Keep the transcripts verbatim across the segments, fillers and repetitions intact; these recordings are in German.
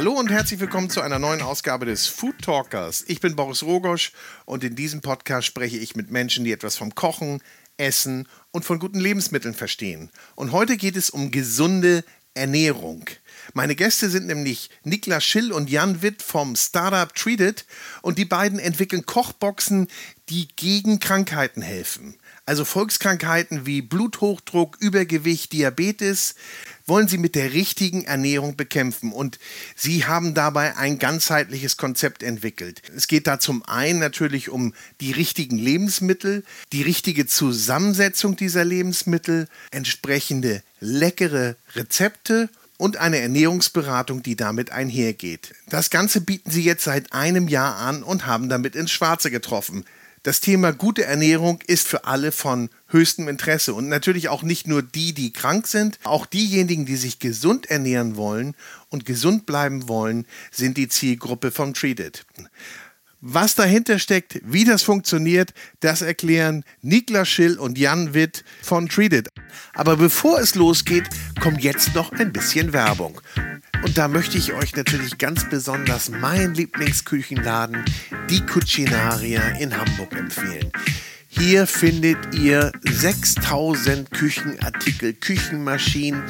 Hallo und herzlich willkommen zu einer neuen Ausgabe des Food Talkers. Ich bin Boris Rogosch und in diesem Podcast spreche ich mit Menschen, die etwas vom Kochen, Essen und von guten Lebensmitteln verstehen. Und heute geht es um gesunde Ernährung. Meine Gäste sind nämlich Niklas Schill und Jan Witt vom Startup Treat it und die beiden entwickeln Kochboxen, die gegen Krankheiten helfen. Also Volkskrankheiten wie Bluthochdruck, Übergewicht, Diabetes, wollen sie mit der richtigen Ernährung bekämpfen. Und sie haben dabei ein ganzheitliches Konzept entwickelt. Es geht da zum einen natürlich um die richtigen Lebensmittel, die richtige Zusammensetzung dieser Lebensmittel, entsprechende leckere Rezepte und eine Ernährungsberatung, die damit einhergeht. Das Ganze bieten sie jetzt seit einem Jahr an und haben damit ins Schwarze getroffen. Das Thema gute Ernährung ist für alle von höchstem Interesse und natürlich auch nicht nur die, die krank sind, auch diejenigen, die sich gesund ernähren wollen und gesund bleiben wollen, sind die Zielgruppe vom Treat it. Was dahinter steckt, wie das funktioniert, das erklären Niklas Schill und Jan Witt von Treat it. Aber bevor es losgeht, kommt jetzt noch ein bisschen Werbung. Und da möchte ich euch natürlich ganz besonders meinen Lieblingsküchenladen, die Cucinaria in Hamburg, empfehlen. Hier findet ihr sechstausend Küchenartikel, Küchenmaschinen,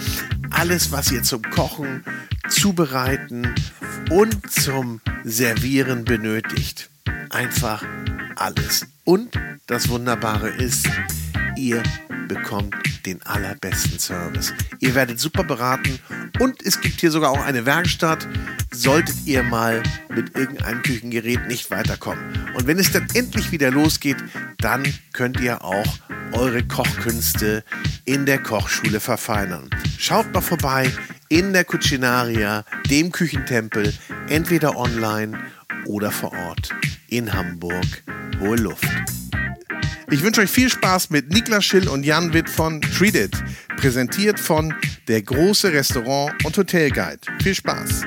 alles, was ihr zum Kochen, Zubereiten und zum Servieren benötigt. Einfach alles. Und das Wunderbare ist, ihr bekommt den allerbesten Service. Ihr werdet super beraten und es gibt hier sogar auch eine Werkstatt, solltet ihr mal mit irgendeinem Küchengerät nicht weiterkommen. Und wenn es dann endlich wieder losgeht, dann könnt ihr auch eure Kochkünste in der Kochschule verfeinern. Schaut mal vorbei in der Cucinaria, dem Küchentempel, entweder online oder vor Ort in Hamburg. Hohe Luft. Ich wünsche euch viel Spaß mit Niklas Schill und Jan Witt von Treat it, präsentiert von der große Restaurant- und Hotelguide. Viel Spaß!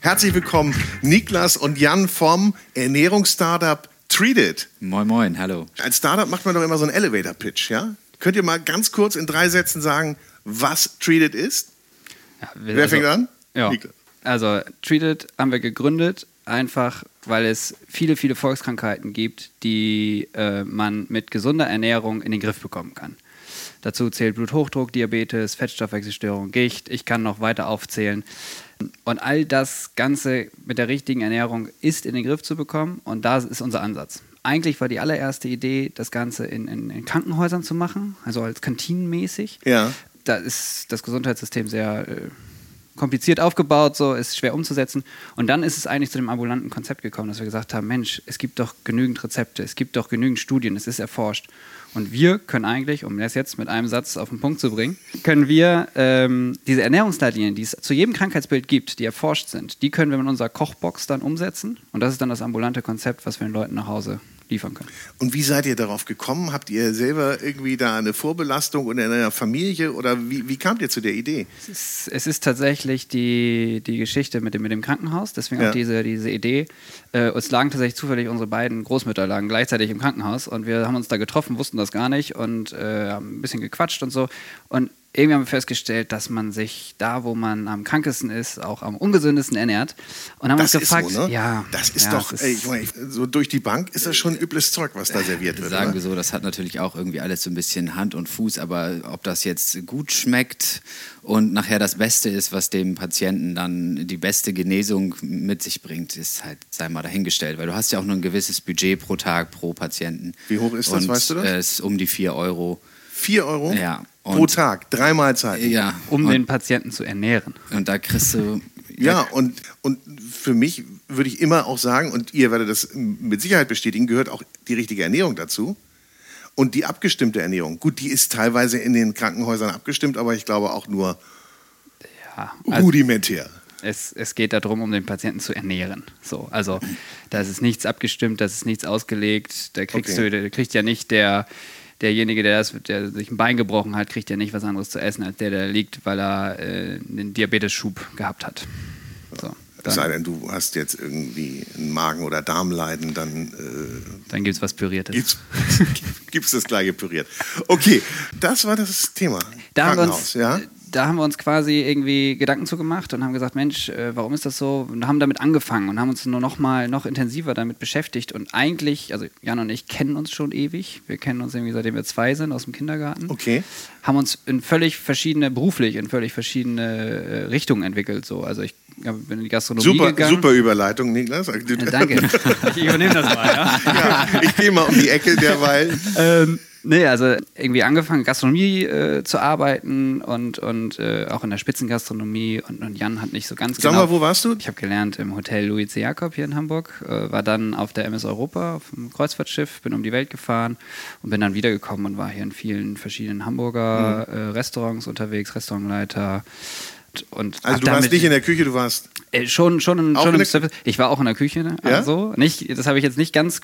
Herzlich willkommen Niklas und Jan vom Ernährungsstartup Treat it. Moin moin, hallo. Als Startup macht man doch immer so einen Elevator-Pitch, ja? Könnt ihr mal ganz kurz in drei Sätzen sagen, was Treat it ist? Ja, Wer also, fängt an? Ja. Niklas. Also Treat it haben wir gegründet, einfach weil es viele, viele Volkskrankheiten gibt, die äh, man mit gesunder Ernährung in den Griff bekommen kann. Dazu zählt Bluthochdruck, Diabetes, Fettstoffwechselstörung, Gicht, ich kann noch weiter aufzählen. Und all das Ganze mit der richtigen Ernährung ist in den Griff zu bekommen und das ist unser Ansatz. Eigentlich war die allererste Idee, das Ganze in, in, in Krankenhäusern zu machen, also als kantinenmäßig. Ja. Da ist das Gesundheitssystem sehr... Äh, kompliziert aufgebaut, so ist schwer umzusetzen. Und dann ist es eigentlich zu dem ambulanten Konzept gekommen, dass wir gesagt haben, Mensch, es gibt doch genügend Rezepte, es gibt doch genügend Studien, es ist erforscht. Und wir können eigentlich, um das jetzt mit einem Satz auf den Punkt zu bringen, können wir ähm, diese Ernährungsleitlinien, die es zu jedem Krankheitsbild gibt, die erforscht sind, die können wir mit unserer Kochbox dann umsetzen. Und das ist dann das ambulante Konzept, was wir den Leuten nach Hause liefern können. Und wie seid ihr darauf gekommen? Habt ihr selber irgendwie da eine Vorbelastung oder in einer Familie? Oder wie, wie kamt ihr zu der Idee? Es ist, es ist tatsächlich die, die Geschichte mit dem, mit dem Krankenhaus, deswegen ja. auch diese, diese Idee. Äh, uns lagen tatsächlich zufällig unsere beiden Großmütter lagen gleichzeitig im Krankenhaus und wir haben uns da getroffen, wussten das gar nicht und äh, haben ein bisschen gequatscht und so. Und irgendwie haben wir festgestellt, dass man sich da, wo man am krankesten ist, auch am ungesündesten ernährt. Und haben das uns gefragt, ist so, ne? ja, das ist ja, doch, das ist, ey, so durch die Bank ist das schon übles Zeug, was da serviert wird. Sagen oder? wir so, das hat natürlich auch irgendwie alles so ein bisschen Hand und Fuß, aber ob das jetzt gut schmeckt und nachher das Beste ist, was dem Patienten dann die beste Genesung mit sich bringt, ist halt, sei mal dahingestellt, weil du hast ja auch nur ein gewisses Budget pro Tag, pro Patienten. Wie hoch ist und, das, weißt du das? Äh, es ist um die vier Euro. vier Euro? Ja. Und pro Tag, drei Mahlzeiten. Ja, um den Patienten zu ernähren. Und da kriegst du... Ja, und, und für mich würde ich immer auch sagen, und ihr werdet das mit Sicherheit bestätigen, gehört auch die richtige Ernährung dazu. Und die abgestimmte Ernährung. Gut, die ist teilweise in den Krankenhäusern abgestimmt, aber ich glaube auch nur ja, also rudimentär. Es, es geht darum, um den Patienten zu ernähren. So, also da ist nichts abgestimmt, da ist nichts ausgelegt. Da kriegst okay. du, da kriegt ja nicht der... Derjenige, der, das, der sich ein Bein gebrochen hat, kriegt ja nicht was anderes zu essen, als der, der liegt, weil er äh, einen Diabetesschub gehabt hat. So. Es sei denn, du hast jetzt irgendwie einen Magen- oder Darmleiden, dann... Äh, dann gibt es was Püriertes. Gibt es das gleiche püriert. Okay, das war das Thema. Da Krankenhaus, haben wir uns, ja? Da haben wir uns quasi irgendwie Gedanken zu gemacht und haben gesagt, Mensch, äh, warum ist das so? Und haben damit angefangen und haben uns nur noch mal noch intensiver damit beschäftigt. Und eigentlich, also Jan und ich kennen uns schon ewig. Wir kennen uns irgendwie, seitdem wir zwei sind, aus dem Kindergarten. Okay. Haben uns in völlig verschiedene, beruflich in völlig verschiedene äh, Richtungen entwickelt. So. Also ich bin in die Gastronomie super, gegangen. Super Überleitung, Niklas. Äh, danke. Ich übernehme das mal, ja? Ja, ich gehe mal um die Ecke derweil. ähm, Nee, also irgendwie angefangen, Gastronomie äh, zu arbeiten und, und äh, auch in der Spitzengastronomie und, und Jan hat nicht so ganz genau... Sag mal, wo warst du? Ich habe gelernt im Hotel Louis C. Jacob hier in Hamburg, äh, war dann auf der M S Europa, auf dem Kreuzfahrtschiff, bin um die Welt gefahren und bin dann wiedergekommen und war hier in vielen verschiedenen Hamburger mhm. äh, Restaurants unterwegs, Restaurantleiter... Und also du warst nicht in der Küche, du warst... Äh, schon schon, im, schon im Service. Ich war auch in der Küche, ne? Ja? Also, nicht, das habe ich jetzt nicht ganz,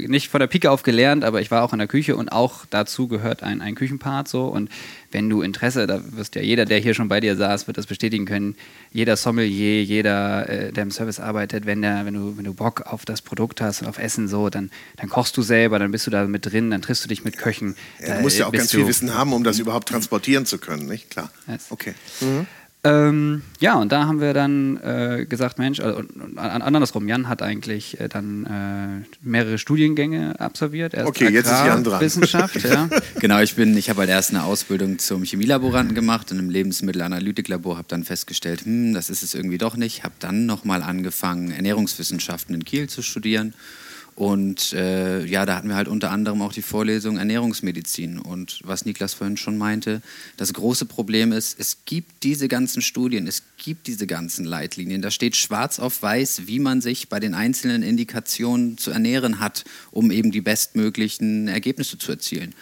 äh, nicht von der Pike auf gelernt, aber ich war auch in der Küche und auch dazu gehört ein, ein Küchenpart so. Und wenn du Interesse, da wirst ja jeder, der hier schon bei dir saß, wird das bestätigen können, jeder Sommelier, jeder, äh, der im Service arbeitet, wenn, der, wenn, du, wenn du Bock auf das Produkt hast und auf Essen so, dann, dann kochst du selber, dann bist du da mit drin, dann triffst du dich mit Köchen. Ja, du musst äh, ja auch ganz du, viel Wissen haben, um das überhaupt transportieren zu können, nicht? Klar, yes. Okay. Mhm. Ähm, ja, und da haben wir dann äh, gesagt, Mensch, also, und, und andersrum, Jan hat eigentlich äh, dann äh, mehrere Studiengänge absolviert. Erst okay, jetzt ist Jan dran. Wissenschaft, ja. Genau, ich bin, ich habe halt erst eine Ausbildung zum Chemielaboranten gemacht und im Lebensmittelanalytiklabor habe dann festgestellt, hm, das ist es irgendwie doch nicht. Habe dann nochmal angefangen, Ernährungswissenschaften in Kiel zu studieren. Und äh, ja, da hatten wir halt unter anderem auch die Vorlesung Ernährungsmedizin. Und was Niklas vorhin schon meinte, das große Problem ist, es gibt diese ganzen Studien, es gibt diese ganzen Leitlinien. Da steht schwarz auf weiß, wie man sich bei den einzelnen Indikationen zu ernähren hat, um eben die bestmöglichen Ergebnisse zu erzielen.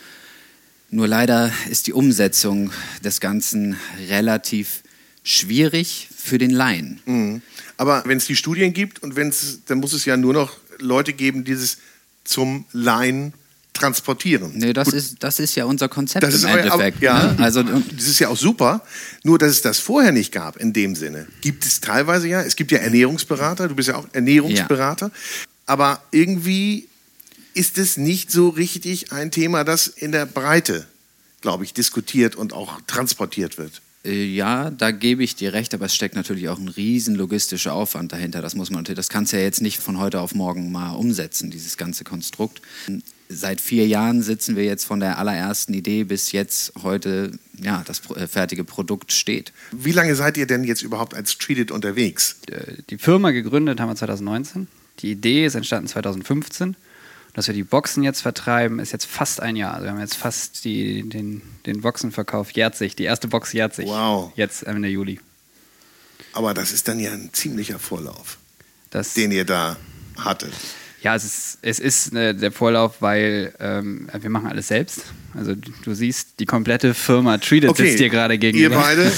Nur leider ist die Umsetzung des Ganzen relativ schwierig für den Laien. Mhm. Aber wenn es die Studien gibt, und wenn's, dann muss es ja nur noch Leute geben, die es zum Laien transportieren. Nee, das ist, das ist ja unser Konzept das im ist Endeffekt. Auch, ja, ne? Also, das ist ja auch super, nur dass es das vorher nicht gab in dem Sinne. Gibt es teilweise ja, es gibt ja Ernährungsberater, du bist ja auch Ernährungsberater, ja. Aber irgendwie ist es nicht so richtig ein Thema, das in der Breite, glaube ich, diskutiert und auch transportiert wird. Ja, da gebe ich dir recht, aber es steckt natürlich auch ein riesen logistischer Aufwand dahinter. Das muss man, das kannst du ja jetzt nicht von heute auf morgen mal umsetzen, dieses ganze Konstrukt. Seit vier Jahren sitzen wir jetzt von der allerersten Idee bis jetzt heute, ja, das fertige Produkt steht. Wie lange seid ihr denn jetzt überhaupt als Treat it unterwegs? Die Firma gegründet haben wir zwanzig neunzehn. Die Idee ist entstanden zwanzig fünfzehn. Dass wir die Boxen jetzt vertreiben, ist jetzt fast ein Jahr. Also wir haben jetzt fast die, den, den Boxenverkauf jährt sich. Die erste Box jährt sich. Wow. Jetzt Ende Juli. Aber das ist dann ja ein ziemlicher Vorlauf, das, den ihr da hattet. Ja, es ist, es ist äh, der Vorlauf, weil ähm, wir machen alles selbst. Also du siehst, die komplette Firma Treat it okay, sitzt dir gerade gegenüber. Ihr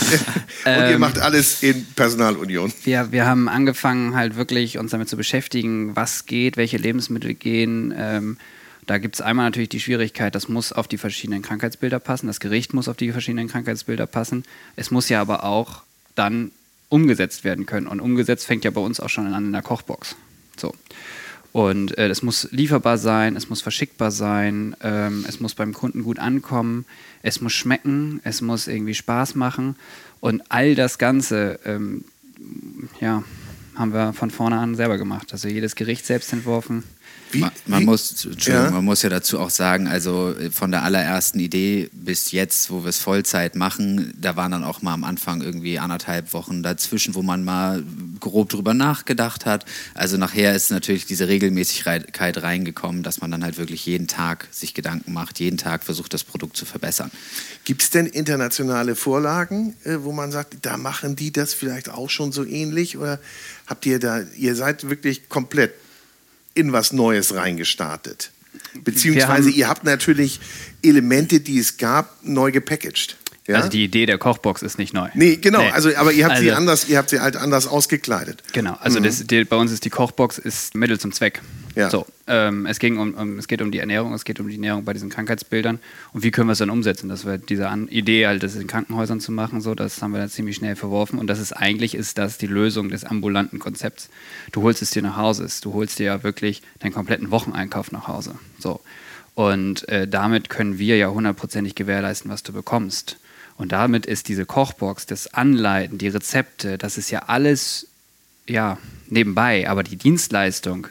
beide und ihr macht alles in Personalunion. Wir, wir haben angefangen halt wirklich uns damit zu beschäftigen, was geht, welche Lebensmittel gehen. Ähm, da gibt es einmal natürlich die Schwierigkeit, das muss auf die verschiedenen Krankheitsbilder passen. Das Gericht muss auf die verschiedenen Krankheitsbilder passen. Es muss ja aber auch dann umgesetzt werden können. Und umgesetzt fängt ja bei uns auch schon an in der Kochbox. So. Und äh, es muss lieferbar sein, es muss verschickbar sein, ähm, es muss beim Kunden gut ankommen, es muss schmecken, es muss irgendwie Spaß machen. Und all das Ganze ähm, ja, haben wir von vorne an selber gemacht. Also jedes Gericht selbst entworfen. Wie? Man, man, muss, Entschuldigung, ja. man muss ja dazu auch sagen, also von der allerersten Idee bis jetzt, wo wir es Vollzeit machen, da waren dann auch mal am Anfang irgendwie anderthalb Wochen dazwischen, wo man mal grob drüber nachgedacht hat. Also nachher ist natürlich diese Regelmäßigkeit reingekommen, dass man dann halt wirklich jeden Tag sich Gedanken macht, jeden Tag versucht, das Produkt zu verbessern. Gibt es denn internationale Vorlagen, wo man sagt, da machen die das vielleicht auch schon so ähnlich? Oder habt ihr da, ihr seid wirklich komplett in was Neues reingestartet? Beziehungsweise ihr habt natürlich Elemente, die es gab, neu gepackaged. Ja? Also die Idee der Kochbox ist nicht neu. Nee, genau, nee. Also, aber ihr habt, also, sie anders, ihr habt sie halt anders ausgekleidet. Genau, also mhm. das, die, bei uns ist die Kochbox ist Mittel zum Zweck. Ja. So, ähm, es, ging um, um, es geht um die Ernährung, es geht um die Ernährung bei diesen Krankheitsbildern. Und wie können wir es dann umsetzen? Dass wir diese An- Idee, halt, das in Krankenhäusern zu machen, so, das haben wir dann ziemlich schnell verworfen. Und das ist eigentlich ist das die Lösung des ambulanten Konzepts. Du holst es dir nach Hause. Du holst dir ja wirklich deinen kompletten Wocheneinkauf nach Hause. So. Und äh, damit können wir ja hundertprozentig gewährleisten, was du bekommst. Und damit ist diese Kochbox, das Anleiten, die Rezepte, das ist ja alles ja, nebenbei. Aber die Dienstleistung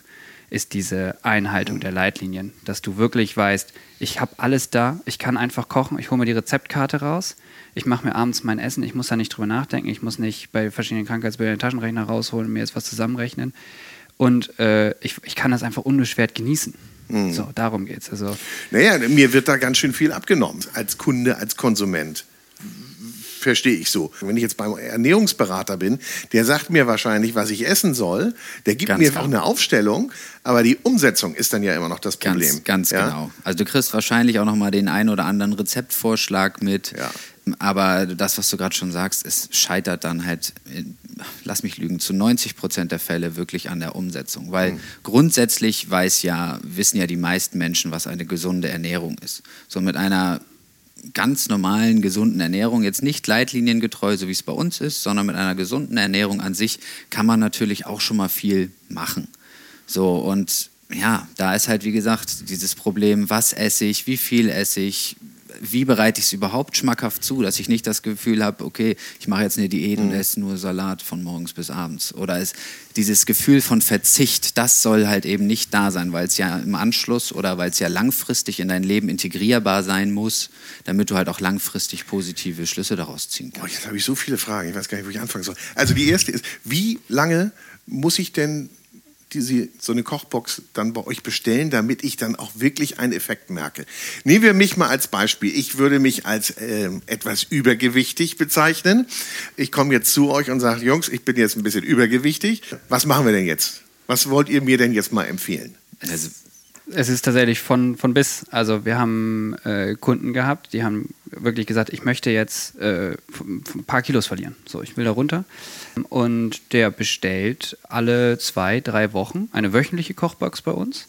ist diese Einhaltung der Leitlinien. Dass du wirklich weißt, ich habe alles da, ich kann einfach kochen, ich hole mir die Rezeptkarte raus, ich mache mir abends mein Essen, ich muss da nicht drüber nachdenken, ich muss nicht bei verschiedenen Krankheitsbildern den Taschenrechner rausholen und mir jetzt was zusammenrechnen. Und äh, ich, ich kann das einfach unbeschwert genießen. Mhm. So, darum geht's. Also, naja, mir wird da ganz schön viel abgenommen als Kunde, als Konsument. Verstehe ich so. Wenn ich jetzt beim Ernährungsberater bin, der sagt mir wahrscheinlich, was ich essen soll, der gibt ganz mir klar. auch eine Aufstellung, aber die Umsetzung ist dann ja immer noch das Problem. Ganz, ganz ja? genau. Also du kriegst wahrscheinlich auch noch mal den einen oder anderen Rezeptvorschlag mit, ja. aber das, was du gerade schon sagst, es scheitert dann halt, lass mich lügen, zu neunzig Prozent der Fälle wirklich an der Umsetzung, weil mhm. grundsätzlich weiß ja, wissen ja die meisten Menschen, was eine gesunde Ernährung ist. So mit einer ganz normalen, gesunden Ernährung, jetzt nicht leitliniengetreu, so wie es bei uns ist, sondern mit einer gesunden Ernährung an sich kann man natürlich auch schon mal viel machen. So, und ja, da ist halt, wie gesagt, dieses Problem, was esse ich, wie viel esse ich, wie bereite ich es überhaupt schmackhaft zu, dass ich nicht das Gefühl habe, okay, ich mache jetzt eine Diät mhm. und esse nur Salat von morgens bis abends. Oder es, dieses Gefühl von Verzicht, das soll halt eben nicht da sein, weil es ja im Anschluss oder weil es ja langfristig in dein Leben integrierbar sein muss, damit du halt auch langfristig positive Schlüsse daraus ziehen kannst. Boah, jetzt habe ich so viele Fragen, ich weiß gar nicht, wo ich anfangen soll. Also die erste ist, wie lange muss ich denn diese, so eine Kochbox dann bei euch bestellen, damit ich dann auch wirklich einen Effekt merke. Nehmen wir mich mal als Beispiel. Ich würde mich als äh, etwas übergewichtig bezeichnen. Ich komme jetzt zu euch und sage, Jungs, ich bin jetzt ein bisschen übergewichtig. Was machen wir denn jetzt? Was wollt ihr mir denn jetzt mal empfehlen? Also, es ist tatsächlich von, von bis. Also wir haben äh, Kunden gehabt, die haben wirklich gesagt, ich möchte jetzt äh, ein paar Kilos verlieren. So, ich will da runter. Und der bestellt alle zwei, drei Wochen eine wöchentliche Kochbox bei uns.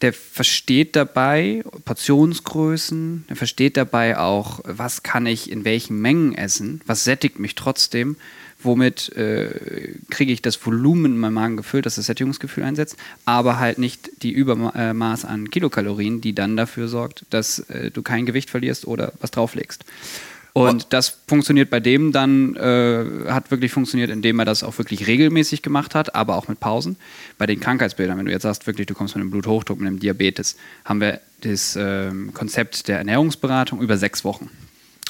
Der versteht dabei Portionsgrößen, der versteht dabei auch, was kann ich in welchen Mengen essen, was sättigt mich trotzdem, womit äh, kriege ich das Volumen in meinem Magen gefüllt, dass das Sättigungsgefühl einsetzt, aber halt nicht die Übermaß an Kilokalorien, die dann dafür sorgt, dass äh, du kein Gewicht verlierst oder was drauflegst. Und oh. das funktioniert bei dem dann, äh, hat wirklich funktioniert, indem er das auch wirklich regelmäßig gemacht hat, aber auch mit Pausen. Bei den Krankheitsbildern, wenn du jetzt sagst, wirklich, du kommst mit einem Bluthochdruck, mit einem Diabetes, haben wir das äh, Konzept der Ernährungsberatung über sechs Wochen.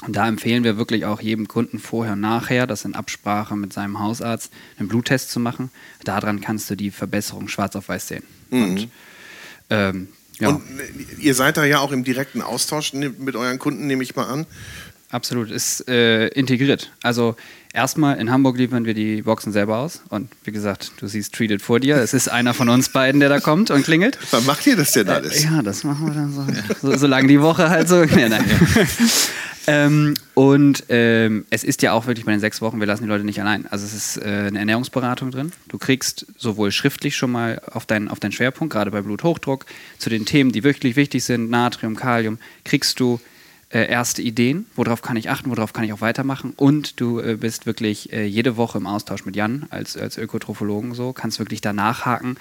Und da empfehlen wir wirklich auch jedem Kunden vorher und nachher, das in Absprache mit seinem Hausarzt, einen Bluttest zu machen. Daran kannst du die Verbesserung schwarz auf weiß sehen. Mhm. Und, ähm, ja. und ihr seid da ja auch im direkten Austausch mit euren Kunden, nehme ich mal an. Absolut, ist äh, integriert. Also erstmal in Hamburg liefern wir die Boxen selber aus. Und wie gesagt, du siehst Treat It vor dir. Es ist einer von uns beiden, der da kommt und klingelt. Wann macht ihr das denn alles? Äh, ja, das machen wir dann so. Ja. so solange die Woche halt so. Nee, nein. Ja. ähm, und ähm, es ist ja auch wirklich bei den sechs Wochen, wir lassen die Leute nicht allein. Also es ist äh, eine Ernährungsberatung drin. Du kriegst sowohl schriftlich schon mal auf deinen, auf deinen Schwerpunkt, gerade bei Bluthochdruck, zu den Themen, die wirklich wichtig sind, Natrium, Kalium, kriegst du Äh, erste Ideen, worauf kann ich achten, worauf kann ich auch weitermachen, und du äh, bist wirklich äh, jede Woche im Austausch mit Jan als, als Ökotrophologen, so, kannst wirklich da nachhaken,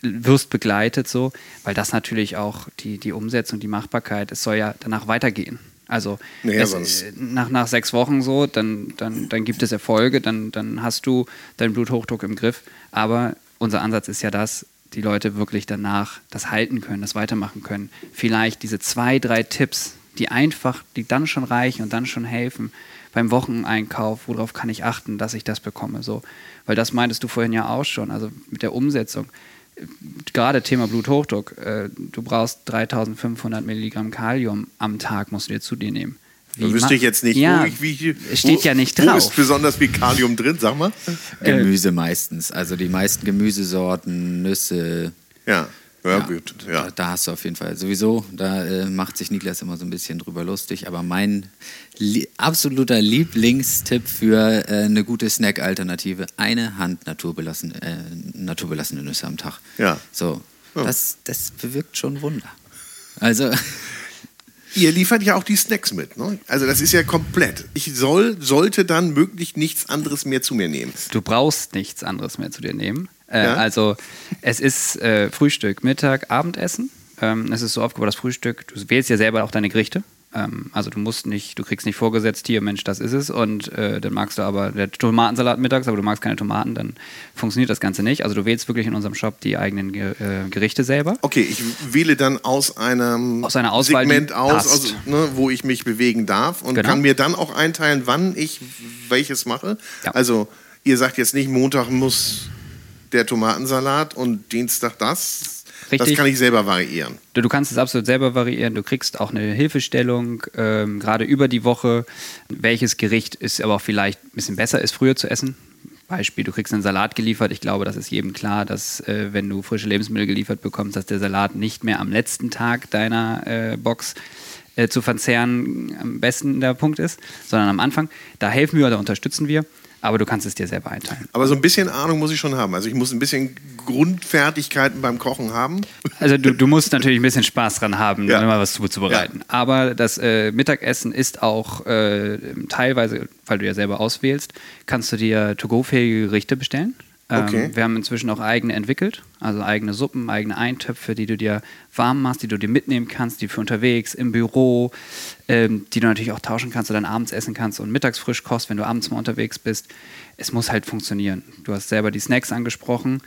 wirst begleitet, so, weil das natürlich auch die, die Umsetzung, die Machbarkeit, es soll ja danach weitergehen. Also naja, es, nach, nach sechs Wochen so, dann, dann, dann gibt es Erfolge, dann, dann hast du deinen Bluthochdruck im Griff, aber unser Ansatz ist ja das, die Leute wirklich danach das halten können, das weitermachen können. Vielleicht diese zwei, drei Tipps, die einfach, die dann schon reichen und dann schon helfen beim Wocheneinkauf, worauf kann ich achten, dass ich das bekomme. So. Weil das meintest du vorhin ja auch schon, also mit der Umsetzung. Gerade Thema Bluthochdruck, äh, du brauchst dreitausendfünfhundert Milligramm Kalium am Tag, musst du dir zu dir nehmen. Wie da wüsste ich jetzt nicht, ja, wo ich, wie, wo, steht ja nicht drauf. Wo ist besonders viel Kalium drin, sag mal? Gemüse meistens, also die meisten Gemüsesorten, Nüsse. Ja. Ja, ja, gut. Ja. Da, da hast du auf jeden Fall sowieso, da äh, macht sich Niklas immer so ein bisschen drüber lustig, aber mein li- absoluter Lieblingstipp für äh, eine gute Snack-Alternative, eine Hand naturbelassen, äh, naturbelassene Nüsse am Tag. Ja. So, ja. Das, das bewirkt schon Wunder. Also... Ihr liefert ja auch die Snacks mit, ne? Also das ist ja komplett. Ich soll, sollte dann möglichst nichts anderes mehr zu mir nehmen. Du brauchst nichts anderes mehr zu dir nehmen. Äh, ja? Also es ist äh, Frühstück, Mittag, Abendessen. Ähm, es ist so aufgebaut, das Frühstück, du wählst ja selber auch deine Gerichte. Ähm, also du musst nicht, du kriegst nicht vorgesetzt, hier Mensch, das ist es. Und äh, dann magst du aber der Tomatensalat mittags, aber du magst keine Tomaten, dann funktioniert das Ganze nicht. Also du wählst wirklich in unserem Shop die eigenen Ge- äh, Gerichte selber. Okay, ich wähle dann aus einem aus einer Auswahl, Segment aus, aus ne, wo ich mich bewegen darf und genau. Kann mir dann auch einteilen, wann ich welches mache. Ja. Also ihr sagt jetzt nicht, Montag muss der Tomatensalat und Dienstag das. Richtig. Das kann ich selber variieren. Du, du kannst es absolut selber variieren. Du kriegst auch eine Hilfestellung, ähm, gerade über die Woche. Welches Gericht ist aber auch vielleicht ein bisschen besser, ist früher zu essen. Beispiel, du kriegst einen Salat geliefert. Ich glaube, das ist jedem klar, dass äh, wenn du frische Lebensmittel geliefert bekommst, dass der Salat nicht mehr am letzten Tag deiner äh, Box äh, zu verzehren am besten der Punkt ist, sondern am Anfang. Da helfen wir, da unterstützen wir. Aber du kannst es dir selber einteilen. Aber so ein bisschen Ahnung muss ich schon haben. Also ich muss ein bisschen Grundfertigkeiten beim Kochen haben. Also du, du musst natürlich ein bisschen Spaß dran haben, ja. Mal was zuzubereiten. Ja. Aber das äh, Mittagessen ist auch äh, teilweise, weil du ja selber auswählst, kannst du dir to-go-fähige Gerichte bestellen. Ähm, okay. Wir haben inzwischen auch eigene entwickelt. Also eigene Suppen, eigene Eintöpfe, die du dir warm machst, die du dir mitnehmen kannst, die für unterwegs, im Büro, ähm, die du natürlich auch tauschen kannst oder dann abends essen kannst und mittags frisch kochst, wenn du abends mal unterwegs bist. Es muss halt funktionieren. Du hast selber die Snacks angesprochen,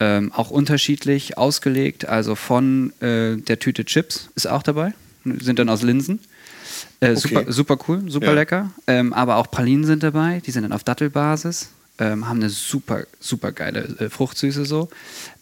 ähm, auch unterschiedlich ausgelegt. Also von äh, der Tüte Chips ist auch dabei, sind dann aus Linsen. Äh, okay. super, super cool, super ja. lecker. Ähm, aber auch Pralinen sind dabei, die sind dann auf Dattelbasis. Ähm, haben eine super, super geile äh, Fruchtsüße so.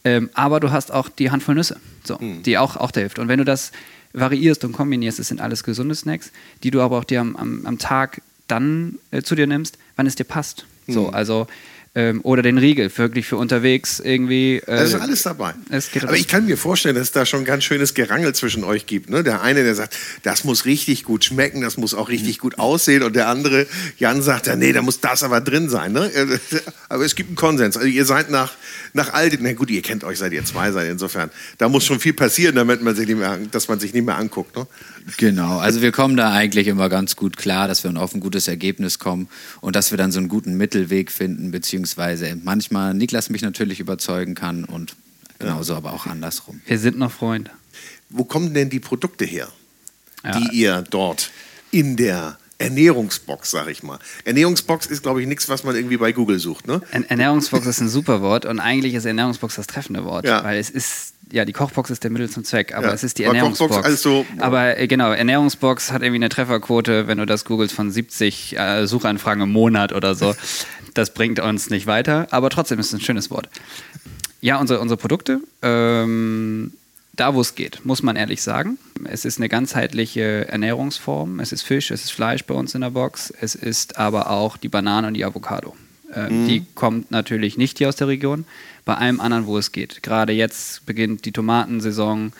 Ähm, aber du hast auch die Handvoll Nüsse, so, mhm. die auch, auch dir hilft. Und wenn du das variierst und kombinierst, es sind alles gesunde Snacks, die du aber auch dir am, am, am Tag dann äh, zu dir nimmst, wann es dir passt. Mhm. So, also, ähm, oder den Riegel, wirklich für unterwegs irgendwie. Äh, also ist alles dabei. Es geht aber raus. Ich kann mir vorstellen, dass es da schon ganz schönes Gerangel zwischen euch gibt. Ne? Der eine, der sagt, das muss richtig gut schmecken, das muss auch richtig mhm. gut aussehen. Und der andere, Jan, sagt, ja, nee, da muss das aber drin sein. Ne? Aber es gibt einen Konsens. Also ihr seid nach, nach all den, na gut, ihr kennt euch, seid ihr zwei, seid insofern. Da muss schon viel passieren, damit man sich nicht mehr, dass man sich nicht mehr anguckt. Ne? Genau, also wir kommen da eigentlich immer ganz gut klar, dass wir auf ein gutes Ergebnis kommen und dass wir dann so einen guten Mittelweg finden, beziehungsweise manchmal Niklas mich natürlich überzeugen kann und genauso ja. aber auch andersrum. Wir sind noch Freunde. Wo kommen denn die Produkte her, ja. die ihr dort in der Ernährungsbox, sag ich mal. Ernährungsbox ist, glaube ich, nichts, was man irgendwie bei Google sucht, ne? Ernährungsbox ist ein super Wort und eigentlich ist Ernährungsbox das treffende Wort, ja. weil es ist, ja, die Kochbox ist der Mittel zum Zweck, aber ja. es ist die aber Ernährungsbox. Kochbox, also, aber äh, genau, Ernährungsbox hat irgendwie eine Trefferquote, wenn du das googelst, von siebzig äh, Suchanfragen im Monat oder so. Das bringt uns nicht weiter, aber trotzdem ist es ein schönes Wort. Ja, unsere, unsere Produkte, ähm, da, wo es geht, muss man ehrlich sagen. Es ist eine ganzheitliche Ernährungsform. Es ist Fisch, es ist Fleisch bei uns in der Box. Es ist aber auch die Banane und die Avocado. Ähm, mhm. Die kommt natürlich nicht hier aus der Region. Bei allem anderen, wo es geht. Gerade jetzt beginnt die Tomatensaison.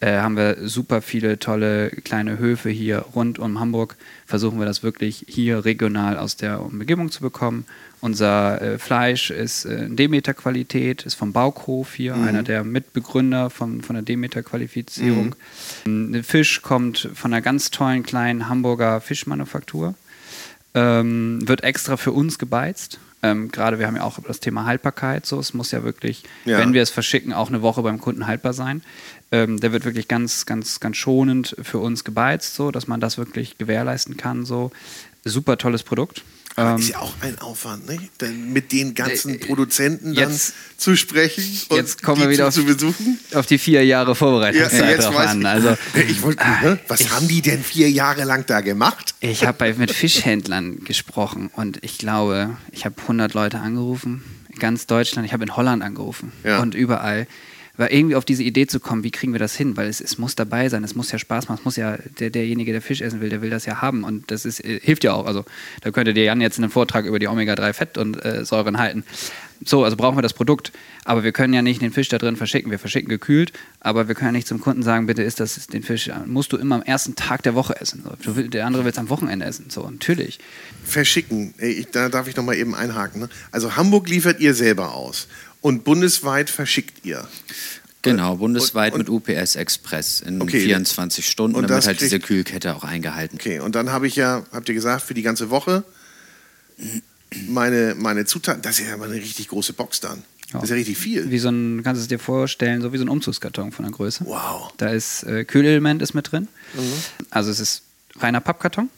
Äh, haben wir super viele tolle kleine Höfe hier rund um Hamburg. Versuchen wir das wirklich hier regional aus der Umgebung zu bekommen. Unser äh, Fleisch ist äh, Demeter-Qualität, ist vom Bauhof hier, mhm. einer der Mitbegründer von, von der Demeter-Qualifizierung. Mhm. Fisch kommt von einer ganz tollen kleinen Hamburger Fischmanufaktur, ähm, wird extra für uns gebeizt. Ähm, gerade wir haben ja auch über das Thema Haltbarkeit, so, es muss ja wirklich, ja. wenn wir es verschicken, auch eine Woche beim Kunden haltbar sein. Ähm, der wird wirklich ganz, ganz, ganz schonend für uns gebeizt, so, dass man das wirklich gewährleisten kann. So. Super tolles Produkt. Ähm, ist ja auch ein Aufwand, nicht? Denn mit den ganzen äh, Produzenten dann jetzt, zu sprechen und jetzt kommen wir wieder zu, auf, zu besuchen. Auf die vier Jahre Vorbereitungszeit ja, drauf an. Ich, also, ich wollte, äh, was ich, haben die denn vier Jahre lang da gemacht? Ich habe mit Fischhändlern gesprochen und ich glaube, ich habe hundert Leute angerufen, in ganz Deutschland. Ich habe in Holland angerufen ja. und überall. War irgendwie auf diese Idee zu kommen, wie kriegen wir das hin? Weil es, es muss dabei sein, es muss ja Spaß machen, es muss ja der, derjenige, der Fisch essen will, der will das ja haben und das ist, hilft ja auch. Also da könnte dir Jan jetzt einen Vortrag über die Omega drei Fett- und äh, Säuren halten. So, also brauchen wir das Produkt, aber wir können ja nicht den Fisch da drin verschicken. Wir verschicken gekühlt, aber wir können ja nicht zum Kunden sagen, bitte isst das den Fisch, musst du immer am ersten Tag der Woche essen. So, der andere will es am Wochenende essen, so natürlich. Verschicken, ich, da darf ich nochmal eben einhaken. Ne? Also Hamburg liefert ihr selber aus und bundesweit verschickt ihr. Genau, bundesweit und, und, mit U P S Express in okay, vierundzwanzig Stunden, und damit halt kriegt, diese Kühlkette auch eingehalten. Okay, und dann habe ich ja, habt ihr gesagt, für die ganze Woche... Meine, meine Zutaten, das ist ja mal eine richtig große Box dann. Ja. Das ist ja richtig viel. Wie so ein, kannst du es dir vorstellen, so wie so ein Umzugskarton von der Größe. Wow. Da ist äh, Kühlelement ist mit drin. Mhm. Also es ist reiner Pappkarton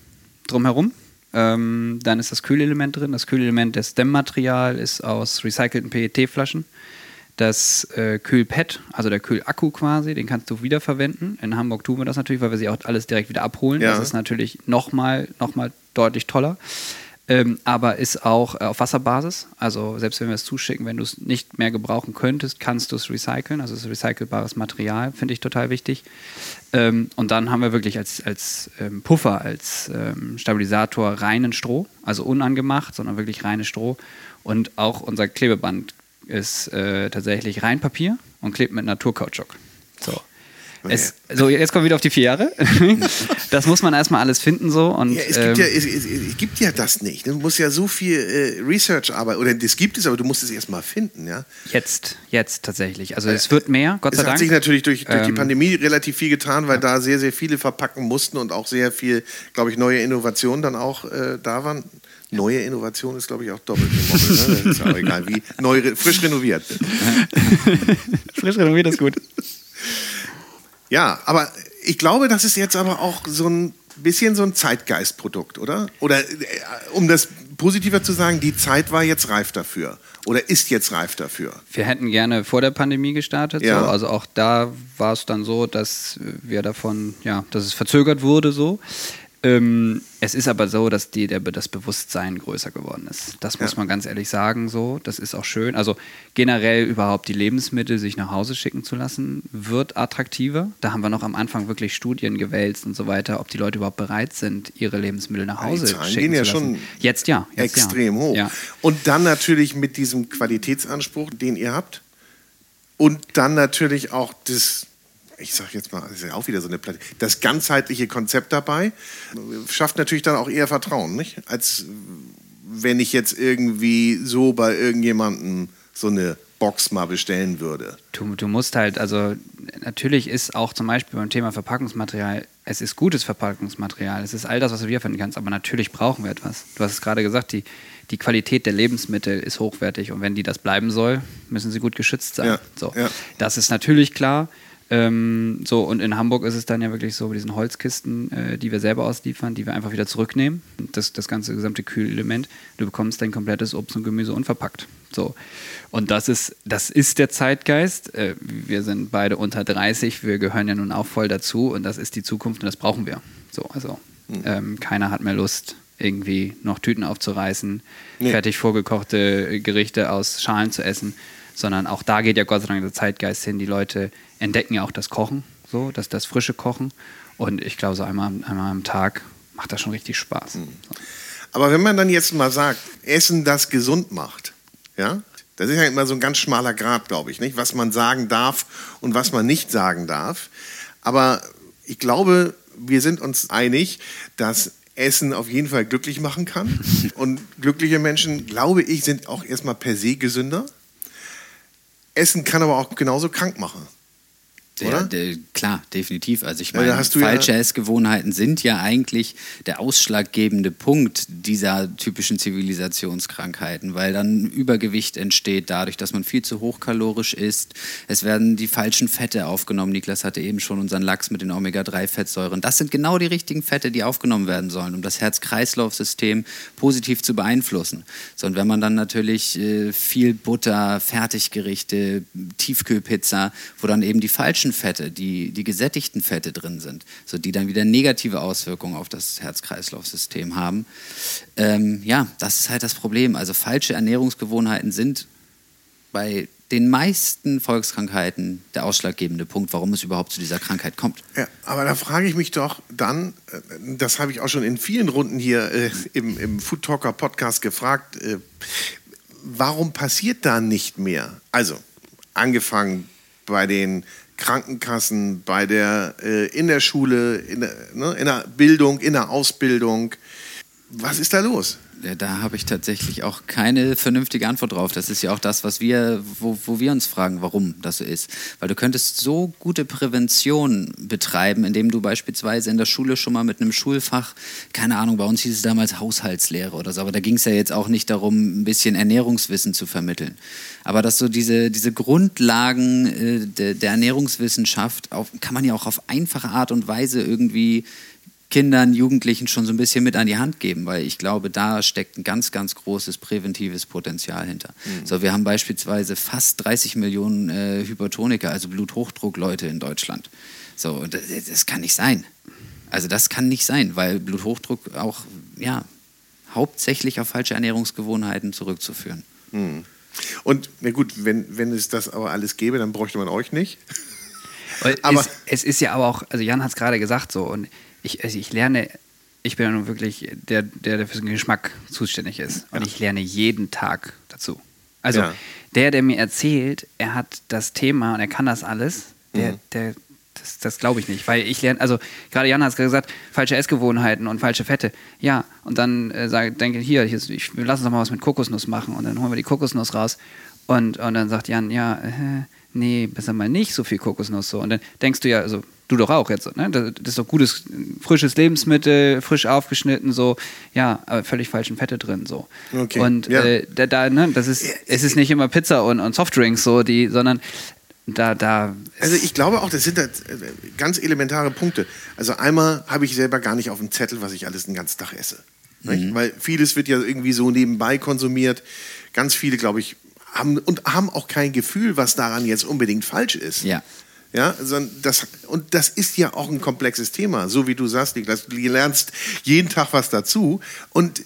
drumherum. Ähm, dann ist das Kühlelement drin. Das Kühlelement, das Dämmmaterial ist aus recycelten P E T-Flaschen. Das äh, Kühlpad, also der Kühlakku quasi, den kannst du wiederverwenden. In Hamburg tun wir das natürlich, weil wir sie auch alles direkt wieder abholen. Ja. Das ist natürlich nochmal noch mal deutlich toller. Ähm, aber ist auch äh, auf Wasserbasis, also selbst wenn wir es zuschicken, wenn du es nicht mehr gebrauchen könntest, kannst du es recyceln, also es ist recycelbares Material, finde ich total wichtig. Ähm, und dann haben wir wirklich als, als ähm, Puffer, als ähm, Stabilisator reinen Stroh, also unangemacht, sondern wirklich reines Stroh, und auch unser Klebeband ist äh, tatsächlich rein Papier und klebt mit Naturkautschuk. So. Okay. Es, so, jetzt kommen wir wieder auf die vier Jahre. Das muss man erstmal alles finden. So, und, ja, es, gibt ähm, ja, es, es, es gibt ja das nicht. Du musst ja so viel äh, Research-Arbeit, oder das gibt es, aber du musst es erstmal finden. Ja? Jetzt, jetzt tatsächlich. Also äh, es wird mehr, Gott sei Dank. Es hat sich natürlich durch, durch ähm, die Pandemie relativ viel getan, weil ja. da sehr, sehr viele verpacken mussten und auch sehr viel, glaube ich, neue Innovationen dann auch äh, da waren. Neue Innovation ist, glaube ich, auch doppelt gemoppelt. Ne? Das ist auch egal, wie. Neu, frisch renoviert. Frisch renoviert ist gut. Ja, aber ich glaube, das ist jetzt aber auch so ein bisschen so ein Zeitgeistprodukt, oder? Oder um das positiver zu sagen, die Zeit war jetzt reif dafür oder ist jetzt reif dafür. Wir hätten gerne vor der Pandemie gestartet. Ja. So. Also auch da war es dann so, dass wir davon, ja, dass es verzögert wurde so. Ähm, es ist aber so, dass die, der, das Bewusstsein größer geworden ist. Das muss ja. man ganz ehrlich sagen. So. Das ist auch schön. Also generell überhaupt die Lebensmittel sich nach Hause schicken zu lassen, wird attraktiver. Da haben wir noch am Anfang wirklich Studien gewälzt und so weiter, ob die Leute überhaupt bereit sind, ihre Lebensmittel nach Hause schicken zu lassen. Die Zahlen gehen ja schon jetzt, ja, jetzt, extrem ja. hoch. Ja. Und dann natürlich mit diesem Qualitätsanspruch, den ihr habt. Und dann natürlich auch das... Ich sage jetzt mal, das ist ja auch wieder so eine Platte. Das ganzheitliche Konzept dabei schafft natürlich dann auch eher Vertrauen, nicht? Als wenn ich jetzt irgendwie so bei irgendjemandem so eine Box mal bestellen würde. Du, du musst halt, also natürlich ist auch zum Beispiel beim Thema Verpackungsmaterial, es ist gutes Verpackungsmaterial, es ist all das, was du wiederfinden kannst, aber natürlich brauchen wir etwas. Du hast es gerade gesagt, die, die Qualität der Lebensmittel ist hochwertig, und wenn die das bleiben soll, müssen sie gut geschützt sein. Ja, so. ja. Das ist natürlich klar. Ähm, so, und in Hamburg ist es dann ja wirklich so, mit diesen Holzkisten, äh, die wir selber ausliefern, die wir einfach wieder zurücknehmen, das, das ganze gesamte Kühlelement, du bekommst dein komplettes Obst und Gemüse unverpackt. So. Und das ist, das ist der Zeitgeist. Äh, wir sind beide unter dreißig, wir gehören ja nun auch voll dazu, und das ist die Zukunft und das brauchen wir. So, also mhm. ähm, keiner hat mehr Lust, irgendwie noch Tüten aufzureißen, nee. fertig vorgekochte Gerichte aus Schalen zu essen, sondern auch da geht ja Gott sei Dank der Zeitgeist hin. Die Leute entdecken ja auch das Kochen, so, dass das frische Kochen. Und ich glaube, so einmal, einmal am Tag macht das schon richtig Spaß. Mhm. So. Aber wenn man dann jetzt mal sagt, Essen, das gesund macht, ja, das ist ja immer so ein ganz schmaler Grat, glaube ich, nicht? Was man sagen darf und was man nicht sagen darf. Aber ich glaube, wir sind uns einig, dass Essen auf jeden Fall glücklich machen kann. Und glückliche Menschen, glaube ich, sind auch erstmal per se gesünder. Essen kann aber auch genauso krank machen, oder? Ja, de, klar, definitiv. Also ich meine, ja, falsche ja Essgewohnheiten sind ja eigentlich der ausschlaggebende Punkt dieser typischen Zivilisationskrankheiten, weil dann Übergewicht entsteht dadurch, dass man viel zu hochkalorisch isst. Es werden die falschen Fette aufgenommen. Niklas hatte eben schon unseren Lachs mit den Omega drei Fettsäuren. Das sind genau die richtigen Fette, die aufgenommen werden sollen, um das Herz-Kreislauf-System positiv zu beeinflussen. So, und wenn man dann natürlich äh, viel Butter, Fertiggerichte, Tiefkühlpizza, wo dann eben die falschen Fette, die, die gesättigten Fette drin sind, so, die dann wieder negative Auswirkungen auf das Herz-Kreislauf-System haben. Ähm, ja, das ist halt das Problem. Also falsche Ernährungsgewohnheiten sind bei den meisten Volkskrankheiten der ausschlaggebende Punkt, warum es überhaupt zu dieser Krankheit kommt. Ja, aber da frage ich mich doch dann, das habe ich auch schon in vielen Runden hier äh, im, im Food Talker Podcast gefragt, äh, warum passiert da nicht mehr? Also, angefangen bei den Krankenkassen, bei der, äh, in der Schule, in der, ne, in der Bildung, in der Ausbildung. Was ist da los? Da habe ich tatsächlich auch keine vernünftige Antwort drauf. Das ist ja auch das, was wir, wo, wo wir uns fragen, warum das so ist. Weil du könntest so gute Prävention betreiben, indem du beispielsweise in der Schule schon mal mit einem Schulfach, keine Ahnung, bei uns hieß es damals Haushaltslehre oder so, aber da ging es ja jetzt auch nicht darum, ein bisschen Ernährungswissen zu vermitteln. Aber dass so diese, diese Grundlagen äh, de, der Ernährungswissenschaft auf, kann man ja auch auf einfache Art und Weise irgendwie Kindern, Jugendlichen schon so ein bisschen mit an die Hand geben, weil ich glaube, da steckt ein ganz, ganz großes präventives Potenzial hinter. Mhm. So, wir haben beispielsweise fast dreißig Millionen äh, Hypertoniker, also Bluthochdruckleute in Deutschland. So, und das, das kann nicht sein. Also das kann nicht sein, weil Bluthochdruck auch, ja, hauptsächlich auf falsche Ernährungsgewohnheiten zurückzuführen. Mhm. Und, na gut, wenn, wenn es das aber alles gäbe, dann bräuchte man euch nicht. Aber es, es ist ja aber auch, also Jan hat es gerade gesagt, so, und Ich, also ich lerne, ich bin ja nun wirklich der, der, der für den Geschmack zuständig ist. Und ich lerne jeden Tag dazu. Also ja. der, der mir erzählt, er hat das Thema und er kann das alles, der, mhm. der, das, das glaube ich nicht. Weil ich lerne, also gerade Jan hat es gesagt, falsche Essgewohnheiten und falsche Fette. Ja, und dann äh, sage, denke ich, hier, ich, ich, lass uns doch mal was mit Kokosnuss machen. Und dann holen wir die Kokosnuss raus. Und, und dann sagt Jan, ja, äh, nee, besser mal nicht so viel Kokosnuss. So. Und dann denkst du ja, also du doch auch jetzt, ne? Das ist doch gutes, frisches Lebensmittel, frisch aufgeschnitten, so, ja, aber völlig falschen Fette drin, so. Okay. Und ja. äh, da, da, ne, das ist, es ist nicht immer Pizza und, und Softdrinks, so, die, sondern da, da. Also ich glaube auch, das sind halt ganz elementare Punkte. Also einmal habe ich selber gar nicht auf dem Zettel, was ich alles den ganzen Tag esse. Mhm. Weil vieles wird ja irgendwie so nebenbei konsumiert. Ganz viele, glaube ich, haben und haben auch kein Gefühl, was daran jetzt unbedingt falsch ist. Ja. Ja, das, und das ist ja auch ein komplexes Thema, so wie du sagst, Niklas, du lernst jeden Tag was dazu und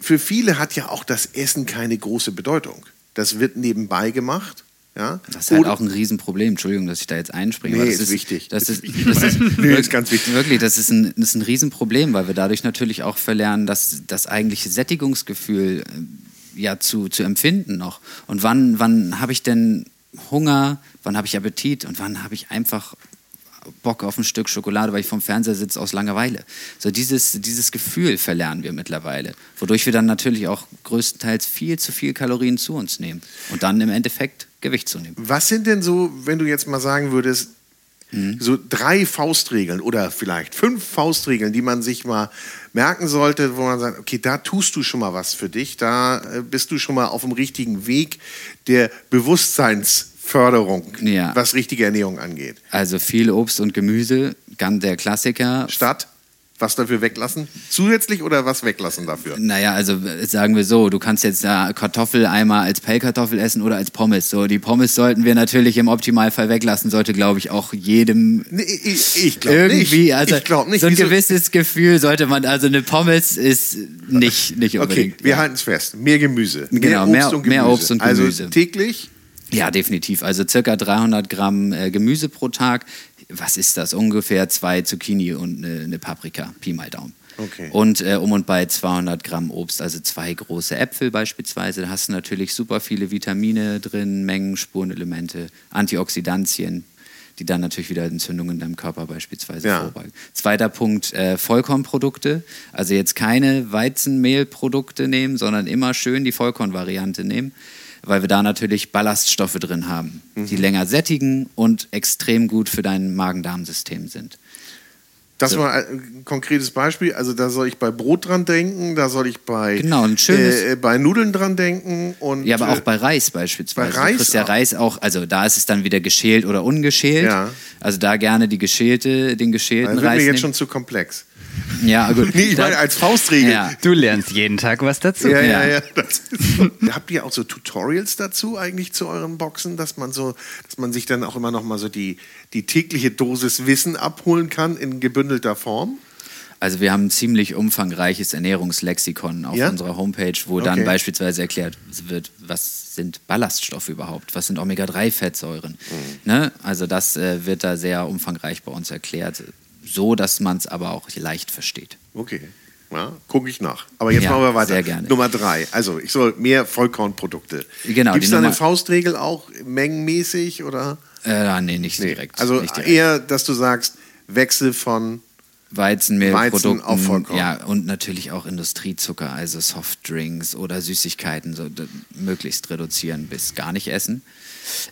für viele hat ja auch das Essen keine große Bedeutung. Das wird nebenbei gemacht. Ja? Das ist halt oder auch ein Riesenproblem, Entschuldigung, dass ich da jetzt einspringe. Nee, das ist wichtig. Das ist ganz wichtig. Wirklich, das ist ein, das ist ein Riesenproblem, weil wir dadurch natürlich auch verlernen, dass das eigentliche Sättigungsgefühl ja, zu, zu empfinden noch. Und wann, wann habe ich denn Hunger, wann habe ich Appetit und wann habe ich einfach Bock auf ein Stück Schokolade, weil ich vorm Fernseher sitze aus Langeweile. So dieses, dieses Gefühl verlernen wir mittlerweile, wodurch wir dann natürlich auch größtenteils viel zu viel Kalorien zu uns nehmen und dann im Endeffekt Gewicht zunehmen. Was sind denn so, wenn du jetzt mal sagen würdest, mhm. so drei Faustregeln oder vielleicht fünf Faustregeln, die man sich mal merken sollte, wo man sagt, okay, da tust du schon mal was für dich, da bist du schon mal auf dem richtigen Weg der Bewusstseinsförderung, ja. was richtige Ernährung angeht. Also viel Obst und Gemüse, ganz der Klassiker. Statt was dafür weglassen? Zusätzlich oder was weglassen dafür? Naja, also sagen wir so, du kannst jetzt ja, Kartoffel einmal als Pellkartoffel essen oder als Pommes. So, die Pommes sollten wir natürlich im Optimalfall weglassen. Sollte, glaube ich, auch jedem nee, ich, ich glaub irgendwie, nicht. Also ich glaub nicht. So ein Wieso? gewisses Gefühl sollte man, also eine Pommes ist nicht, nicht unbedingt. Okay, wir ja. halten es fest. Mehr Gemüse. Mehr, genau, Obst mehr, und Gemüse. mehr Obst und Gemüse. Also täglich? Ja, definitiv. Also circa dreihundert Gramm äh, Gemüse pro Tag. Was ist das? Ungefähr zwei Zucchini und eine, eine Paprika, Pi mal Daumen. Okay. Und äh, um und bei zweihundert Gramm Obst, also zwei große Äpfel beispielsweise. Da hast du natürlich super viele Vitamine drin, Mengen, Spurenelemente, Antioxidantien, die dann natürlich wieder Entzündungen in deinem Körper beispielsweise ja. vorbeugen. Zweiter Punkt, äh, Vollkornprodukte. Also jetzt keine Weizenmehlprodukte nehmen, sondern immer schön die Vollkornvariante nehmen. Weil wir da natürlich Ballaststoffe drin haben, mhm. die länger sättigen und extrem gut für dein Magen-Darm-System sind. Das so. war ein konkretes Beispiel. Also da soll ich bei Brot dran denken, da soll ich bei, genau, ein schönes, äh, bei Nudeln dran denken. Und, ja, aber auch bei Reis beispielsweise. Bei Reis du kriegst ja auch. Reis auch, also da ist es dann wieder geschält oder ungeschält. Ja. Also da gerne die geschälte, den geschälten also Reis nehmen. Das wird mir jetzt schon zu komplex. Ja, gut. Nee, ich meine als Faustregel. Ja. Du lernst jeden Tag was dazu. Ja, ja, ja. Das ist so. Habt ihr auch so Tutorials dazu eigentlich zu euren Boxen, dass man so, dass man sich dann auch immer noch mal so die, die tägliche Dosis Wissen abholen kann in gebündelter Form? Also wir haben ein ziemlich umfangreiches Ernährungslexikon auf ja? unserer Homepage, wo okay. dann beispielsweise erklärt wird, was sind Ballaststoffe überhaupt, was sind Omega drei Fettsäuren. Mhm. Ne? Also das äh, wird da sehr umfangreich bei uns erklärt. So, dass man es aber auch leicht versteht. Okay. Ja, gucke ich nach. Aber jetzt ja, machen wir weiter. Sehr gerne. Nummer drei. Also ich soll mehr Vollkornprodukte. Genau. Gibt es da Nummer... eine Faustregel auch mengenmäßig oder? Äh, nee, nicht nee. direkt. Also nicht direkt. Eher, dass du sagst, Wechsel von Weizenmehlprodukten Weizen auf Vollkorn. Ja, und natürlich auch Industriezucker, also Softdrinks oder Süßigkeiten, so möglichst reduzieren bis gar nicht essen.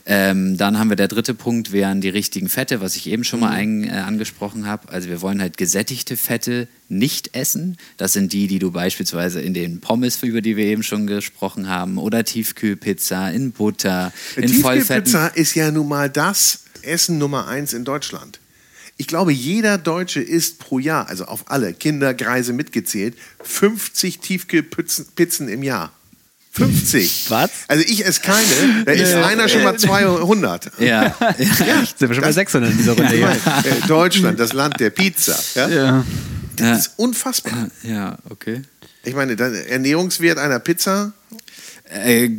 Ähm, dann haben wir der dritte Punkt, wären die richtigen Fette, was ich eben schon mal ein, äh, angesprochen habe. Also wir wollen halt gesättigte Fette nicht essen. Das sind die, die du beispielsweise in den Pommes, über die wir eben schon gesprochen haben, oder Tiefkühlpizza, in Butter, in Vollfetten. Tiefkühlpizza ist ja nun mal das Essen Nummer eins in Deutschland. Ich glaube, jeder Deutsche isst pro Jahr, also auf alle, Kinder, Greise mitgezählt, fünfzig Tiefkühlpizzen im Jahr. fünfzig. Was? Also ich esse keine, da ist einer schon mal zweihundert. Ja. Ja. Sind wir schon bei sechshundert in dieser Runde. Ja. Deutschland, das Land der Pizza. Ja? Ja. Das ja. ist unfassbar. Ja, okay. Ich meine, der Ernährungswert einer Pizza? Äh,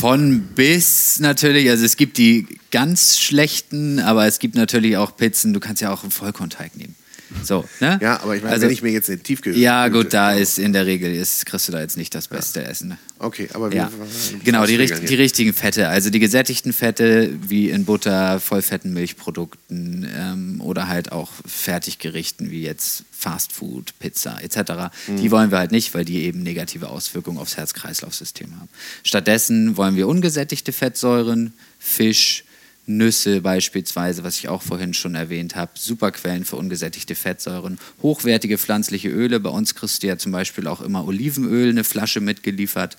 von bis natürlich. Also es gibt die ganz schlechten, aber es gibt natürlich auch Pizzen. Du kannst ja auch einen Vollkornteig nehmen. So, ne? Ja, aber ich meine, also, wenn ich mir jetzt eine Tiefkühl... Ja, gut, da ist in der Regel, ist, kriegst du da jetzt nicht das beste ja. Essen. Okay, aber... Ja. Wir, genau, die, richt, die richtigen Fette, also die gesättigten Fette, wie in Butter, vollfetten Milchprodukten ähm, oder halt auch Fertiggerichten, wie jetzt Fastfood, Pizza et cetera. Mhm. Die wollen wir halt nicht, weil die eben negative Auswirkungen aufs Herz-Kreislauf-System haben. Stattdessen wollen wir ungesättigte Fettsäuren, Fisch, Nüsse beispielsweise, was ich auch vorhin schon erwähnt habe, super Quellen für ungesättigte Fettsäuren, hochwertige pflanzliche Öle, bei uns kriegst du ja zum Beispiel auch immer Olivenöl, eine Flasche mitgeliefert,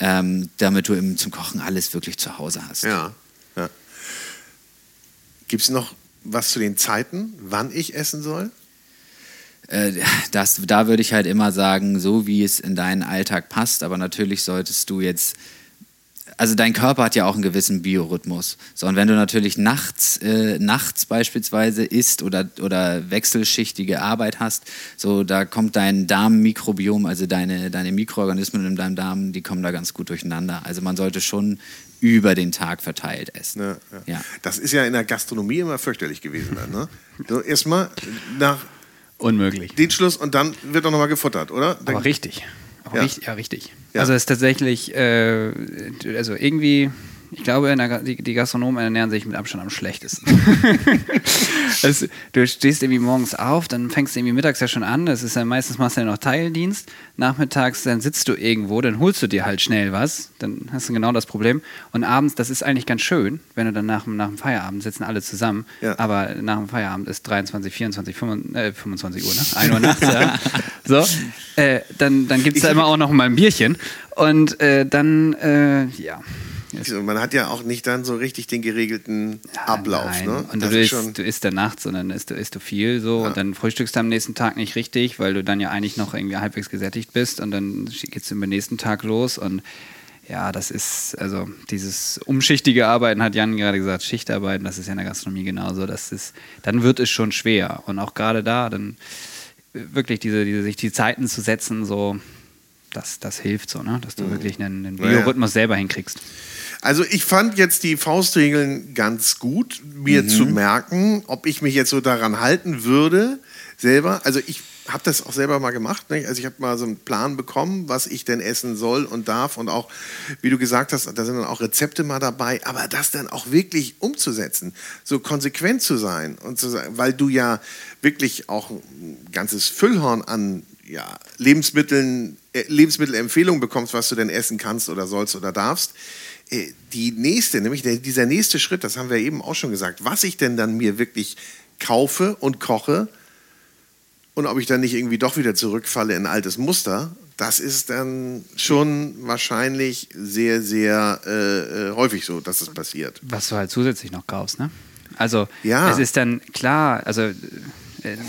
ähm, damit du eben zum Kochen alles wirklich zu Hause hast. Ja, ja. Gibt es noch was zu den Zeiten, wann ich essen soll? Das, da würde ich halt immer sagen, so wie es in deinen Alltag passt, aber natürlich solltest du jetzt... Also dein Körper hat ja auch einen gewissen Biorhythmus. So, und wenn du natürlich nachts, äh, nachts beispielsweise isst oder, oder wechselschichtige Arbeit hast, so da kommt dein Darmmikrobiom, also deine, deine Mikroorganismen in deinem Darm, die kommen da ganz gut durcheinander. Also man sollte schon über den Tag verteilt essen. Ja, ja. Ja. Das ist ja in der Gastronomie immer fürchterlich gewesen. Dann, ne? So, erstmal nach unmöglich. Den Schluss und dann wird doch nochmal gefuttert, oder? Dann Aber richtig. Ja. Richtig, ja, richtig. Ja. Also es ist tatsächlich, äh, also irgendwie, ich glaube, in der, die, die Gastronomen ernähren sich mit Abstand am schlechtesten. Also, du stehst irgendwie morgens auf, dann fängst du irgendwie mittags ja schon an, das ist ja meistens, machst du ja noch Teildienst, nachmittags, dann sitzt du irgendwo, dann holst du dir halt schnell was, dann hast du genau das Problem. Und abends, das ist eigentlich ganz schön, wenn du dann nach, nach dem Feierabend sitzen alle zusammen, ja. aber nach dem Feierabend ist dreiundzwanzig, vierundzwanzig, fünfundzwanzig, äh, fünfundzwanzig Uhr, ne? ein Uhr nachts, ja. So, äh, dann, dann gibt es da immer auch noch mal ein Bierchen und äh, dann, äh, ja. Man hat ja auch nicht dann so richtig den geregelten Ablauf. Nein. Ne? Und du, ist isst, du isst dann nachts und dann isst du, isst du viel so ja. und dann frühstückst du am nächsten Tag nicht richtig, weil du dann ja eigentlich noch irgendwie halbwegs gesättigt bist und dann geht's über den nächsten Tag los und ja, das ist, also dieses umschichtige Arbeiten, hat Jan gerade gesagt, Schichtarbeiten, das ist ja in der Gastronomie genauso, das ist, dann wird es schon schwer und auch gerade da, dann wirklich diese, diese, sich die Zeiten zu setzen, so, das, das hilft so, ne? Dass du mhm. wirklich einen, einen Biorhythmus ja. selber hinkriegst. Also ich fand jetzt die Faustregeln ganz gut, mir mhm. zu merken, ob ich mich jetzt so daran halten würde selber. Also ich habe das auch selber mal gemacht. Ne? Also ich habe mal so einen Plan bekommen, was ich denn essen soll und darf. Und auch, wie du gesagt hast, da sind dann auch Rezepte mal dabei. Aber das dann auch wirklich umzusetzen, so konsequent zu sein und zu sagen, weil du ja wirklich auch ein ganzes Füllhorn an ja, Lebensmitteln, äh, Lebensmittelempfehlungen bekommst, was du denn essen kannst oder sollst oder darfst. Die nächste, nämlich der, dieser nächste Schritt, das haben wir eben auch schon gesagt, was ich denn dann mir wirklich kaufe und koche und ob ich dann nicht irgendwie doch wieder zurückfalle in ein altes Muster, das ist dann schon wahrscheinlich sehr, sehr äh, häufig so, dass das passiert. Was du halt zusätzlich noch kaufst, ne? Also ja. es ist dann klar, also...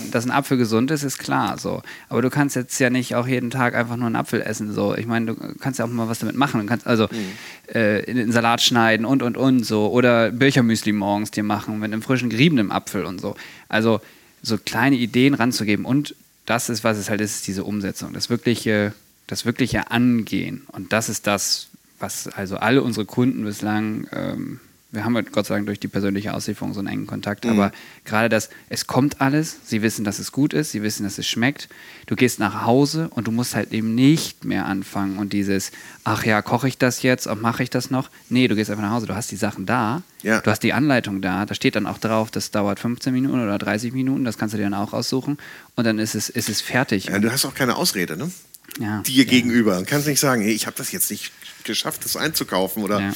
dass ein Apfel gesund ist, ist klar so. Aber du kannst jetzt ja nicht auch jeden Tag einfach nur einen Apfel essen. So. Ich meine, du kannst ja auch mal was damit machen. Du kannst also mhm. äh, einen Salat schneiden und, und, und so. Oder Birchermüsli morgens dir machen mit einem frischen, geriebenen Apfel und so. Also so kleine Ideen ranzugeben. Und das ist, was es halt ist, ist diese Umsetzung. Das wirkliche, das wirkliche Angehen. Und das ist das, was also alle unsere Kunden bislang ähm, wir haben halt Gott sei Dank durch die persönliche Auslieferung so einen engen Kontakt, mhm. aber gerade das, es kommt alles, sie wissen, dass es gut ist, sie wissen, dass es schmeckt, du gehst nach Hause und du musst halt eben nicht mehr anfangen und dieses, ach ja, koche ich das jetzt und mache ich das noch? Nee, du gehst einfach nach Hause, du hast die Sachen da, ja. du hast die Anleitung da, da steht dann auch drauf, das dauert fünfzehn Minuten oder dreißig Minuten, das kannst du dir dann auch aussuchen und dann ist es, ist es fertig. Ja, du hast auch keine Ausrede, ne? Ja, dir ja. gegenüber und kannst nicht sagen, hey, ich habe das jetzt nicht geschafft, das einzukaufen oder ja.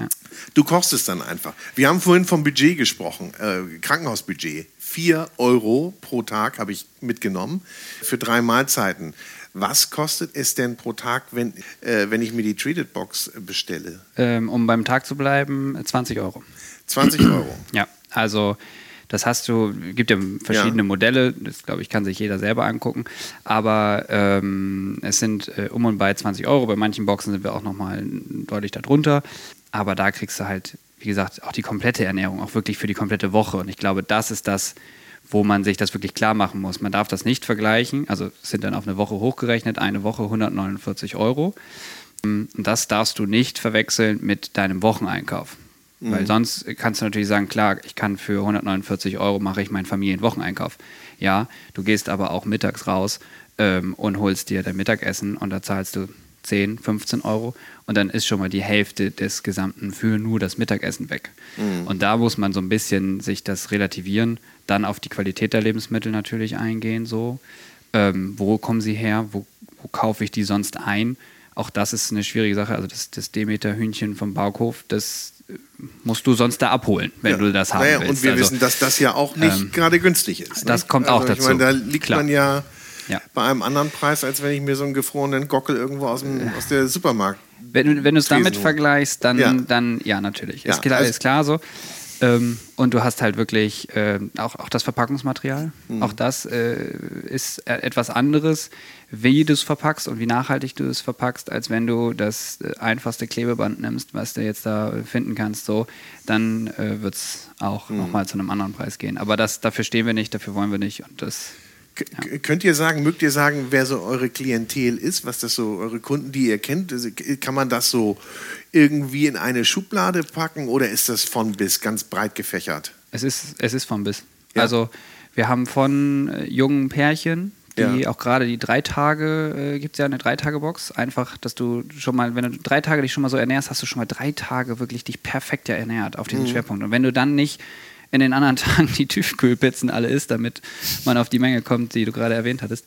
Ja. Du kochst es dann einfach. Wir haben vorhin vom Budget gesprochen, äh, Krankenhausbudget. vier Euro pro Tag habe ich mitgenommen für drei Mahlzeiten. Was kostet es denn pro Tag, wenn, äh, wenn ich mir die Treated Box bestelle? Ähm, um beim Tag zu bleiben, zwanzig Euro. zwanzig Euro? Ja, also das hast du, gibt ja verschiedene ja. Modelle, das glaube ich, kann sich jeder selber angucken, aber ähm, es sind äh, um und bei zwanzig Euro, bei manchen Boxen sind wir auch nochmal deutlich darunter, aber da kriegst du halt, wie gesagt, auch die komplette Ernährung, auch wirklich für die komplette Woche und ich glaube, das ist das, wo man sich das wirklich klar machen muss. Man darf das nicht vergleichen, also es sind dann auf eine Woche hochgerechnet, eine Woche hundertneunundvierzig Euro und das darfst du nicht verwechseln mit deinem Wocheneinkauf. Weil sonst kannst du natürlich sagen, klar, ich kann für hundertneunundvierzig Euro mache ich meinen Familienwocheneinkauf. Ja, du gehst aber auch mittags raus ähm, und holst dir dein Mittagessen und da zahlst du zehn, fünfzehn Euro und dann ist schon mal die Hälfte des Gesamten für nur das Mittagessen weg. Mhm. Und da muss man so ein bisschen sich das relativieren, dann auf die Qualität der Lebensmittel natürlich eingehen, so. Ähm, wo kommen sie her? Wo, wo kaufe ich die sonst ein? Auch das ist eine schwierige Sache. Also das, das Demeter-Hühnchen vom Bauhof, das musst du sonst da abholen, wenn ja. du das haben naja, willst. Und wir also, wissen, dass das ja auch nicht ähm, gerade günstig ist. Ne? Das kommt also auch dazu. Ich meine, da liegt Klar. man ja, ja bei einem anderen Preis, als wenn ich mir so einen gefrorenen Gockel irgendwo aus, dem, aus der Supermarkt... Wenn, wenn du es damit vergleichst, dann ja, dann, ja natürlich. Ja, ist, klar, also, ist klar so. Ähm, und du hast halt wirklich äh, auch, auch das Verpackungsmaterial. Mhm. Auch das äh, ist etwas anderes, wie du es verpackst und wie nachhaltig du es verpackst, als wenn du das äh, einfachste Klebeband nimmst, was du jetzt da finden kannst. So, dann äh, wird es auch mhm. nochmal zu einem anderen Preis gehen. Aber das, dafür stehen wir nicht, dafür wollen wir nicht. Und das, ja. Könnt ihr sagen, mögt ihr sagen, wer so eure Klientel ist, was das so, eure Kunden, die ihr kennt, kann man das so irgendwie in eine Schublade packen oder ist das von bis, ganz breit gefächert? Es ist, es ist von bis. Ja. Also wir haben von äh, jungen Pärchen, die ja. auch gerade die drei Tage, äh, gibt es ja eine Drei-Tage-Box, einfach, dass du schon mal, wenn du drei Tage dich schon mal so ernährst, hast du schon mal drei Tage wirklich dich perfekt ja ernährt auf diesen mhm. Schwerpunkt. Und wenn du dann nicht in den anderen Tagen die Tiefkühlpizzen alle isst, damit man auf die Menge kommt, die du gerade erwähnt hattest.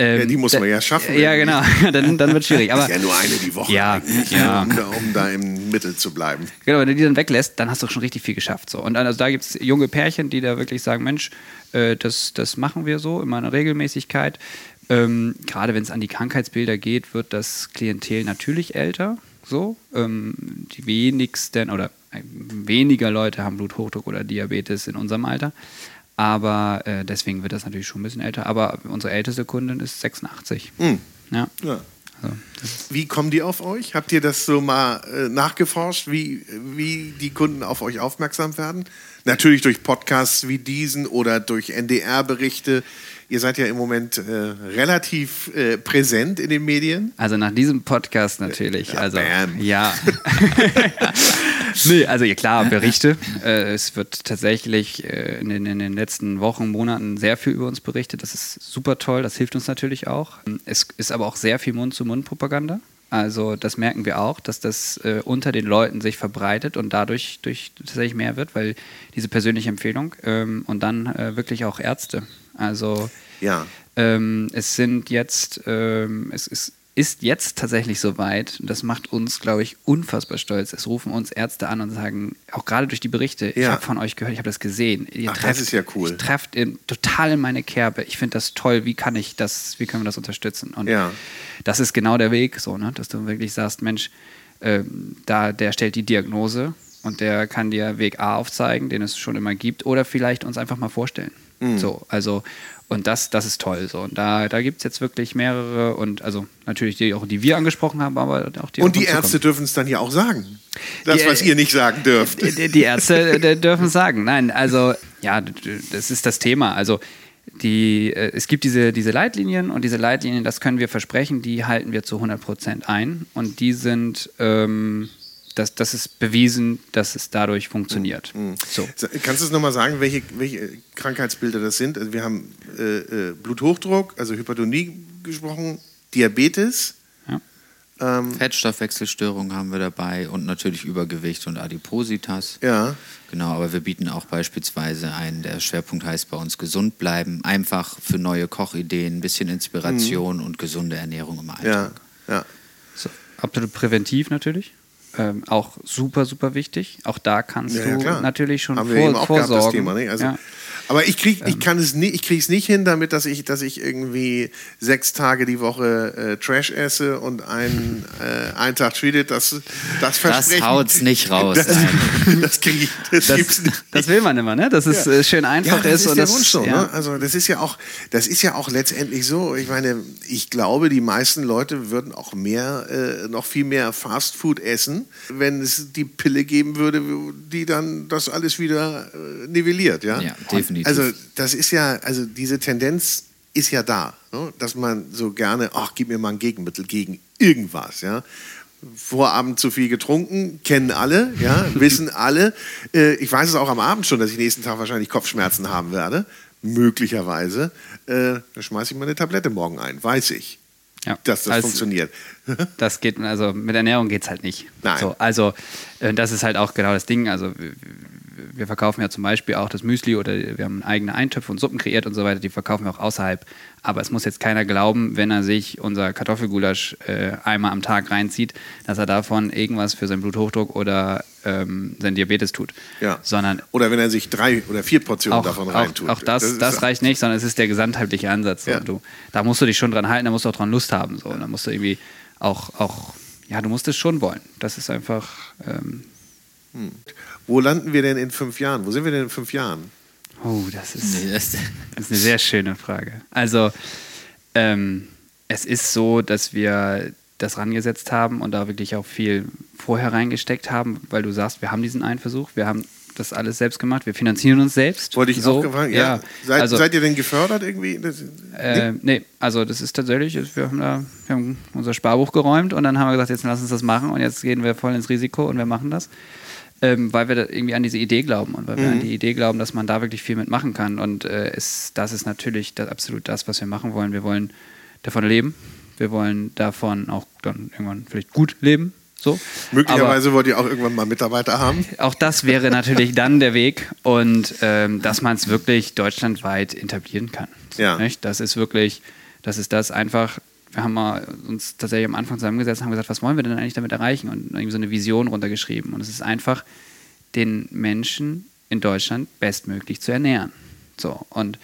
Ähm, ja, die muss man da, ja schaffen. Ja, irgendwie. Genau. Dann, dann wird es schwierig. Aber das ist ja nur eine die Woche, ja, ja. Um, da, um da im Mittel zu bleiben. Genau, wenn du die dann weglässt, dann hast du schon richtig viel geschafft. So. Und also da gibt es junge Pärchen, die da wirklich sagen, Mensch, äh, das, das machen wir so, immer eine Regelmäßigkeit. Ähm, gerade wenn es an die Krankheitsbilder geht, wird das Klientel natürlich älter. So, ähm, die wenigsten oder äh, weniger Leute haben Bluthochdruck oder Diabetes in unserem Alter. Aber äh, deswegen wird das natürlich schon ein bisschen älter. Aber unsere älteste Kundin ist sechsundachtzig. Mhm. Ja. Ja. Also, wie kommen die auf euch? Habt ihr das so mal äh, nachgeforscht, wie, wie die Kunden auf euch aufmerksam werden? Natürlich durch Podcasts wie diesen oder durch N D R-Berichte. Ihr seid ja im Moment äh, relativ äh, präsent in den Medien. Also nach diesem Podcast natürlich. Ja, also, ja. nee, also klar, Berichte. Äh, es wird tatsächlich äh, in, den, in den letzten Wochen, Monaten sehr viel über uns berichtet. Das ist super toll, das hilft uns natürlich auch. Es ist aber auch sehr viel Mund-zu-Mund-Propaganda. Also das merken wir auch, dass das äh, unter den Leuten sich verbreitet und dadurch durch, tatsächlich mehr wird, weil diese persönliche Empfehlung ähm, und dann äh, wirklich auch Ärzte. Also ja. ähm, es sind jetzt, ähm, es ist, ist jetzt tatsächlich soweit, das macht uns, glaube ich, unfassbar stolz. Es rufen uns Ärzte an und sagen, auch gerade durch die Berichte, ja. ich habe von euch gehört, ich habe das gesehen. Ihr Ach, trefft, das ist ja cool. Ihr trefft in, total in meine Kerbe. Ich finde das toll, wie kann ich das, wie können wir das unterstützen? Und ja. das ist genau der Weg, so, ne? Dass du wirklich sagst, Mensch, ähm, da, der stellt die Diagnose und der kann dir Weg A aufzeigen, den es schon immer gibt, oder vielleicht uns einfach mal vorstellen. Mhm. So, also, und das, das ist toll. So. Und da, da gibt es jetzt wirklich mehrere und also natürlich die, auch die wir angesprochen haben, aber auch die. Und die Ärzte dürfen es dann ja auch sagen. Das, die, was ihr nicht sagen dürft. Die, die Ärzte dürfen es sagen. Nein, also ja, das ist das Thema. Also die, es gibt diese, diese Leitlinien und diese Leitlinien, das können wir versprechen, die halten wir zu hundert Prozent ein. Und die sind ähm, das, das ist bewiesen, dass es dadurch funktioniert. Mhm. So. Kannst du es nochmal sagen, welche, welche Krankheitsbilder das sind? Also wir haben äh, äh, Bluthochdruck, also Hypertonie gesprochen, Diabetes. Ja. Ähm, Fettstoffwechselstörungen haben wir dabei und natürlich Übergewicht und Adipositas. Ja. Genau, aber wir bieten auch beispielsweise einen, der Schwerpunkt heißt bei uns gesund bleiben, einfach für neue Kochideen, ein bisschen Inspiration mhm. und gesunde Ernährung im Alltag. Ja, ja. So. Absolut präventiv natürlich. Ähm, auch super, super wichtig. Auch da kannst ja, ja, du natürlich schon haben vor, wir eben auch vorsorgen. Gehabt, das Thema, ne? Also, ja. Aber ich kriege ich kann es nie, ich kriege es nicht hin, damit dass ich dass ich irgendwie sechs Tage die Woche äh, Trash esse und einen, äh, einen Tag Treat it, das das Versprechen. Das haut's nicht raus. Das, das kriege ich. Das, das gibt's nicht. Das will man immer, ne? Dass es ja. schön einfach ja, das ist. ist und der das, Wunsch so, ja. ne? Also das ist ja auch das ist ja auch letztendlich so. Ich meine, ich glaube, die meisten Leute würden auch mehr äh, noch viel mehr Fast Food essen, wenn es die Pille geben würde, die dann das alles wieder nivelliert. Ja, ja definitiv. Also, das ist ja, also diese Tendenz ist ja da, ne? Dass man so gerne, ach, gib mir mal ein Gegenmittel gegen irgendwas. Ja? Vorabend zu viel getrunken, kennen alle, ja? Wissen alle. Äh, ich weiß es auch am Abend schon, dass ich nächsten Tag wahrscheinlich Kopfschmerzen haben werde, möglicherweise. Äh, da schmeiße ich mal eine Tablette morgen ein, weiß ich. Ja, dass das also, funktioniert. Das geht, also mit Ernährung geht es halt nicht. Nein. So, also das ist halt auch genau das Ding. Also wir verkaufen ja zum Beispiel auch das Müsli oder wir haben eigene Eintöpfe und Suppen kreiert und so weiter, die verkaufen wir auch außerhalb. Aber es muss jetzt keiner glauben, wenn er sich unser Kartoffelgulasch äh, einmal am Tag reinzieht, dass er davon irgendwas für seinen Bluthochdruck oder ähm, seinen Diabetes tut. Ja. Sondern oder wenn er sich drei oder vier Portionen auch, davon reintut. Auch, auch das, das, das reicht nicht, sondern es ist der gesamtheitliche Ansatz. So. Ja. Du, da musst du dich schon dran halten, da musst du auch dran Lust haben. So. Und da musst du irgendwie auch, auch, ja, du musst es schon wollen. Das ist einfach... Ähm, hm. Wo landen wir denn in fünf Jahren? Wo sind wir denn in fünf Jahren? Oh, das ist, das ist eine sehr schöne Frage. Also, ähm, es ist so, dass wir das rangesetzt haben und da wirklich auch viel vorher reingesteckt haben, weil du sagst, wir haben diesen einen Versuch, wir haben das alles selbst gemacht, wir finanzieren uns selbst. Wollte ich so, auch gefragt, ja. ja. Seid, also, seid ihr denn gefördert irgendwie? Das, nee? Äh, nee, also das ist tatsächlich, wir haben, da, wir haben unser Sparbuch geräumt und dann haben wir gesagt, jetzt lass uns das machen und jetzt gehen wir voll ins Risiko und wir machen das. Ähm, weil wir da irgendwie an diese Idee glauben und weil wir mhm. an die Idee glauben, dass man da wirklich viel mitmachen kann. Und äh, ist, das ist natürlich das, absolut das, was wir machen wollen. Wir wollen davon leben. Wir wollen davon auch dann irgendwann vielleicht gut leben. So. Möglicherweise wollt ihr auch irgendwann mal Mitarbeiter haben. Auch das wäre natürlich dann der Weg. Und ähm, dass man es wirklich deutschlandweit etablieren kann. Ja. Nicht? Das ist wirklich, das ist das einfach... Wir haben mal uns tatsächlich am Anfang zusammengesetzt und haben gesagt, was wollen wir denn eigentlich damit erreichen? Und irgendwie so eine Vision runtergeschrieben. Und es ist einfach, den Menschen in Deutschland bestmöglich zu ernähren. So, und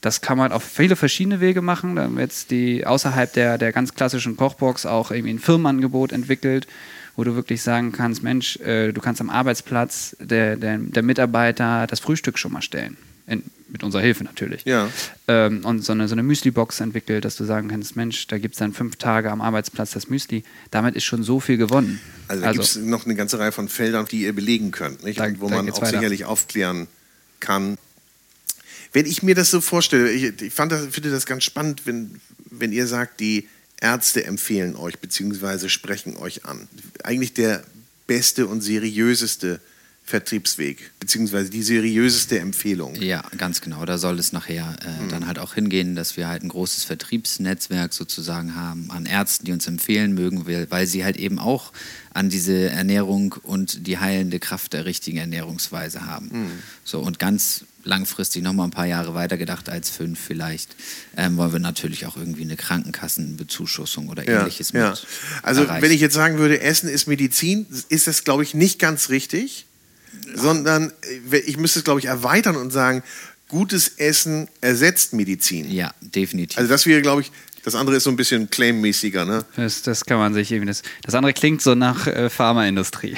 das kann man auf viele verschiedene Wege machen. Da haben wir jetzt die, außerhalb der, der ganz klassischen Kochbox auch irgendwie ein Firmenangebot entwickelt, wo du wirklich sagen kannst, Mensch, äh, du kannst am Arbeitsplatz der, der, der Mitarbeiter das Frühstück schon mal stellen. In, mit unserer Hilfe natürlich. Ja. Ähm, und so eine, so eine Müsli-Box entwickelt, dass du sagen kannst, Mensch, da gibt es dann fünf Tage am Arbeitsplatz das Müsli. Damit ist schon so viel gewonnen. Also da also, gibt es noch eine ganze Reihe von Feldern, die ihr belegen könnt, nicht? Da, wo man auch weiter. Sicherlich aufklären kann. Wenn ich mir das so vorstelle, ich, ich fand das, finde das ganz spannend, wenn, wenn ihr sagt, die Ärzte empfehlen euch bzw. sprechen euch an. Eigentlich der beste und seriöseste Vertriebsweg, beziehungsweise die seriöseste Empfehlung. Ja, ganz genau. Da soll es nachher äh, mhm. dann halt auch hingehen, dass wir halt ein großes Vertriebsnetzwerk sozusagen haben an Ärzten, die uns empfehlen mögen, weil sie halt eben auch an diese Ernährung und die heilende Kraft der richtigen Ernährungsweise haben. Mhm. So, und ganz langfristig nochmal ein paar Jahre weitergedacht als fünf vielleicht, ähm, wollen wir natürlich auch irgendwie eine Krankenkassenbezuschussung oder ähnliches ja, mit ja. Also erreichen. Wenn ich jetzt sagen würde, Essen ist Medizin, ist das, glaube ich, nicht ganz richtig. Sondern ich müsste es, glaube ich, erweitern und sagen, gutes Essen ersetzt Medizin. Ja, definitiv. Also das wäre, glaube ich, das andere ist so ein bisschen claimmäßiger, ne? Das, das kann man sich eben... Das, das andere klingt so nach äh, Pharmaindustrie.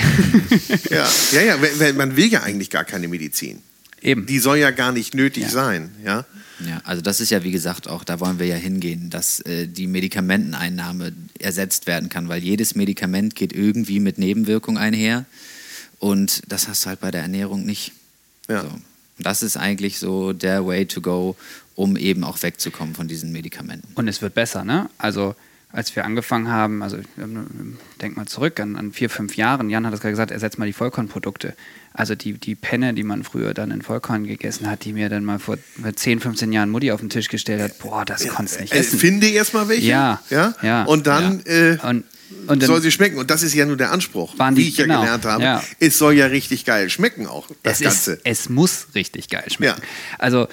ja, ja, ja weil man will ja eigentlich gar keine Medizin. Eben. Die soll ja gar nicht nötig ja. sein, ja? Ja, also das ist ja, wie gesagt, auch da wollen wir ja hingehen, dass äh, die Medikamenteneinnahme ersetzt werden kann, weil jedes Medikament geht irgendwie mit Nebenwirkungen einher. Und das hast du halt bei der Ernährung nicht. Ja. So. Das ist eigentlich so der Way to go, um eben auch wegzukommen von diesen Medikamenten. Und es wird besser, ne? Also als wir angefangen haben, also denk mal zurück an, an vier, fünf Jahren, Jan hat es gerade gesagt, ersetz mal die Vollkornprodukte. Also die, die Penne, die man früher dann in Vollkorn gegessen hat, die mir dann mal vor zehn, fünfzehn Jahren Mutti auf den Tisch gestellt hat, boah, das äh, konntest du nicht äh, essen. Finde erst mal welche, ja, ja, ja, und dann... Ja. Äh, und Und soll sie schmecken. Und das ist ja nur der Anspruch, die, wie ich genau, ja gelernt habe. Ja. Es soll ja richtig geil schmecken auch, das es Ganze. Ist, es muss richtig geil schmecken. Ja. Also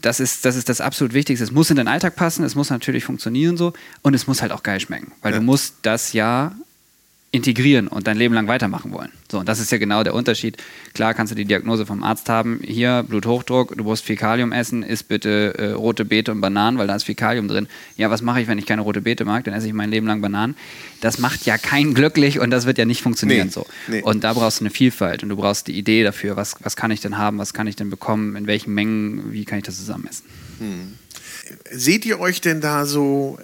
das ist, das ist das absolut Wichtigste. Es muss in den Alltag passen, es muss natürlich funktionieren so und es muss halt auch geil schmecken. Weil ja. du musst das ja integrieren und dein Leben lang weitermachen wollen. So, und das ist ja genau der Unterschied. Klar kannst du die Diagnose vom Arzt haben, hier Bluthochdruck, du musst viel Kalium essen, isst bitte äh, rote Beete und Bananen, weil da ist viel Kalium drin. Ja, was mache ich, wenn ich keine rote Beete mag? Dann esse ich mein Leben lang Bananen. Das macht ja keinen glücklich und das wird ja nicht funktionieren. Nee, so. Nee. Und da brauchst du eine Vielfalt und du brauchst die Idee dafür, was, was kann ich denn haben, was kann ich denn bekommen, in welchen Mengen, wie kann ich das zusammen essen. Hm. Seht ihr euch denn da so,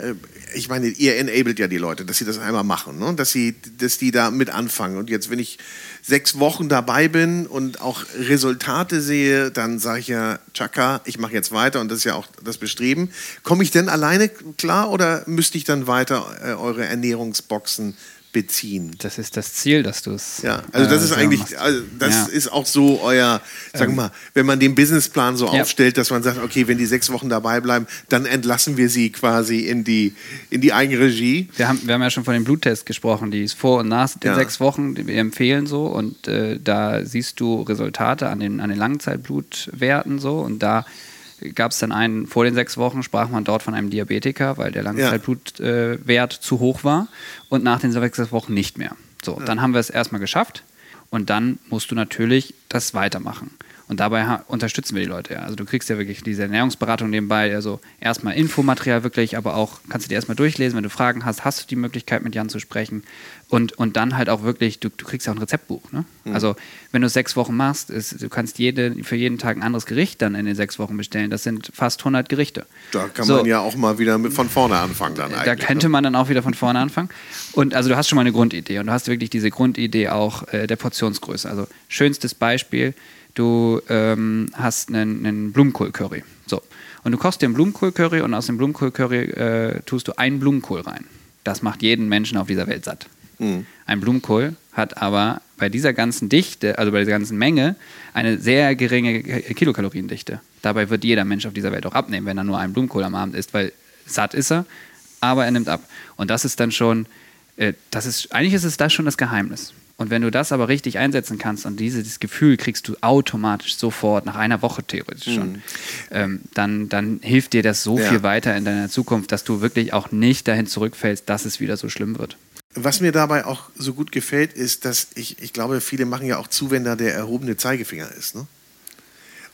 ich meine, ihr enabled ja die Leute, dass sie das einmal machen, ne? dass, sie, dass die da mit anfangen. Und jetzt, wenn ich sechs Wochen dabei bin und auch Resultate sehe, dann sage ich ja, tschakka, ich mache jetzt weiter und das ist ja auch das Bestreben. Komme ich denn alleine klar oder müsste ich dann weiter äh, eure Ernährungsboxen beziehen? Das ist das Ziel, dass du es... Ja, also das äh, ist eigentlich, also das ja. ist auch so euer, sagen wir mal, wenn man den Businessplan so ja. aufstellt, dass man sagt, okay, wenn die sechs Wochen dabei bleiben, dann entlassen wir sie quasi in die, in die Eigenregie. Wir haben, wir haben ja schon von den Bluttests gesprochen, die es vor und nach den ja. sechs Wochen, die wir empfehlen so und äh, da siehst du Resultate an den, an den Langzeitblutwerten so und da gab es dann einen, vor den sechs Wochen sprach man dort von einem Diabetiker, weil der Langzeitblutwert ja. äh, zu hoch war und nach den sechs Wochen nicht mehr. So, ja. dann haben wir es erstmal geschafft und dann musst du natürlich das weitermachen. Und dabei ha- unterstützen wir die Leute. Ja. Also du kriegst ja wirklich diese Ernährungsberatung nebenbei, also erstmal Infomaterial wirklich, aber auch kannst du dir erstmal durchlesen, wenn du Fragen hast, hast du die Möglichkeit mit Jan zu sprechen und, und dann halt auch wirklich, du, du kriegst ja auch ein Rezeptbuch. Ne? Mhm. Also wenn du es sechs Wochen machst, ist, du kannst jede, für jeden Tag ein anderes Gericht dann in den sechs Wochen bestellen. Das sind fast hundert Gerichte. Da kann so. man ja auch mal wieder mit von vorne anfangen dann eigentlich. Da könnte man dann auch wieder von vorne anfangen. Und also du hast schon mal eine Grundidee und du hast wirklich diese Grundidee auch äh, der Portionsgröße. Also schönstes Beispiel, du ähm, hast einen, einen Blumenkohl-Curry. So. Und du kochst dir einen Blumenkohl-Curry und aus dem Blumenkohl-Curry äh, tust du einen Blumenkohl rein. Das macht jeden Menschen auf dieser Welt satt. Mhm. Ein Blumenkohl hat aber bei dieser ganzen Dichte, also bei dieser ganzen Menge, eine sehr geringe Kilokaloriendichte. Dabei wird jeder Mensch auf dieser Welt auch abnehmen, wenn er nur einen Blumenkohl am Abend isst, weil satt ist er, aber er nimmt ab. Und das ist dann schon, äh, das ist, eigentlich ist es das schon das Geheimnis. Und wenn du das aber richtig einsetzen kannst und dieses Gefühl kriegst du automatisch sofort, nach einer Woche theoretisch schon, mhm. ähm, dann, dann hilft dir das so ja. viel weiter in deiner Zukunft, dass du wirklich auch nicht dahin zurückfällst, dass es wieder so schlimm wird. Was mir dabei auch so gut gefällt, ist, dass ich, ich glaube, viele machen ja auch zu, wenn da der erhobene Zeigefinger ist. Ne?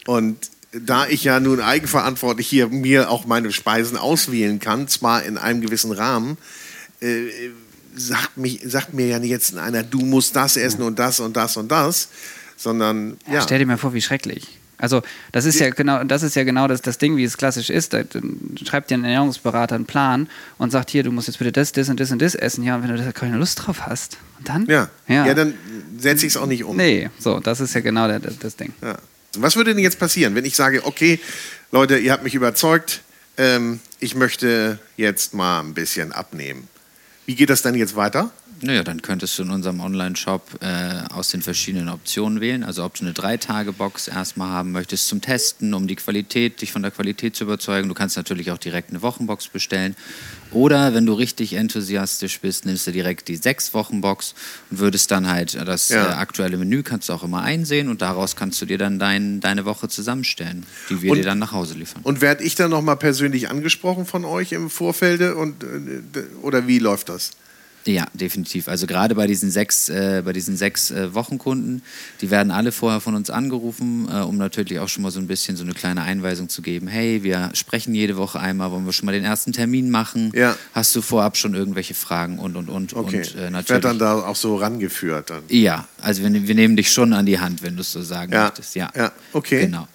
Und da ich ja nun eigenverantwortlich hier mir auch meine Speisen auswählen kann, zwar in einem gewissen Rahmen, äh, Sagt, mich, sagt mir ja nicht jetzt in einer, du musst das essen und das und das und das, sondern ja. Ja, stell dir mal vor, wie schrecklich. Also das ist ja genau das, ist ja genau das, das Ding, wie es klassisch ist. Da schreibt dir ein Ernährungsberater einen Plan und sagt, hier, du musst jetzt bitte das, das und das und das essen. Ja, und wenn du da keine Lust drauf hast, und dann? Ja, ja. ja dann setze ich es auch nicht um. Nee, so, das ist ja genau der, der, das Ding. Ja. Was würde denn jetzt passieren, wenn ich sage, okay, Leute, ihr habt mich überzeugt, ähm, ich möchte jetzt mal ein bisschen abnehmen. Wie geht das dann jetzt weiter? Naja, dann könntest du in unserem Online-Shop äh, aus den verschiedenen Optionen wählen. Also ob du eine Drei-Tage-Box erstmal haben möchtest zum Testen, um die Qualität, dich von der Qualität zu überzeugen. Du kannst natürlich auch direkt eine Wochenbox bestellen. Oder wenn du richtig enthusiastisch bist, nimmst du direkt die Sechs-Wochen-Box und würdest dann halt das ja. äh, aktuelle Menü kannst du auch immer einsehen und daraus kannst du dir dann dein, deine Woche zusammenstellen, die wir und, dir dann nach Hause liefern. Und werde ich dann nochmal persönlich angesprochen von euch im Vorfeld und, oder wie läuft das? Ja, definitiv. Also gerade bei diesen sechs, äh, bei diesen sechs äh, Wochenkunden, die werden alle vorher von uns angerufen, äh, um natürlich auch schon mal so ein bisschen so eine kleine Einweisung zu geben. Hey, wir sprechen jede Woche einmal, wollen wir schon mal den ersten Termin machen? Ja. Hast du vorab schon irgendwelche Fragen und, und, und. Okay, und, äh, natürlich, ich werde dann da auch so rangeführt. Dann. Ja, also wir, wir nehmen dich schon an die Hand, wenn du es so sagen ja. möchtest. Ja, ja, okay. Genau.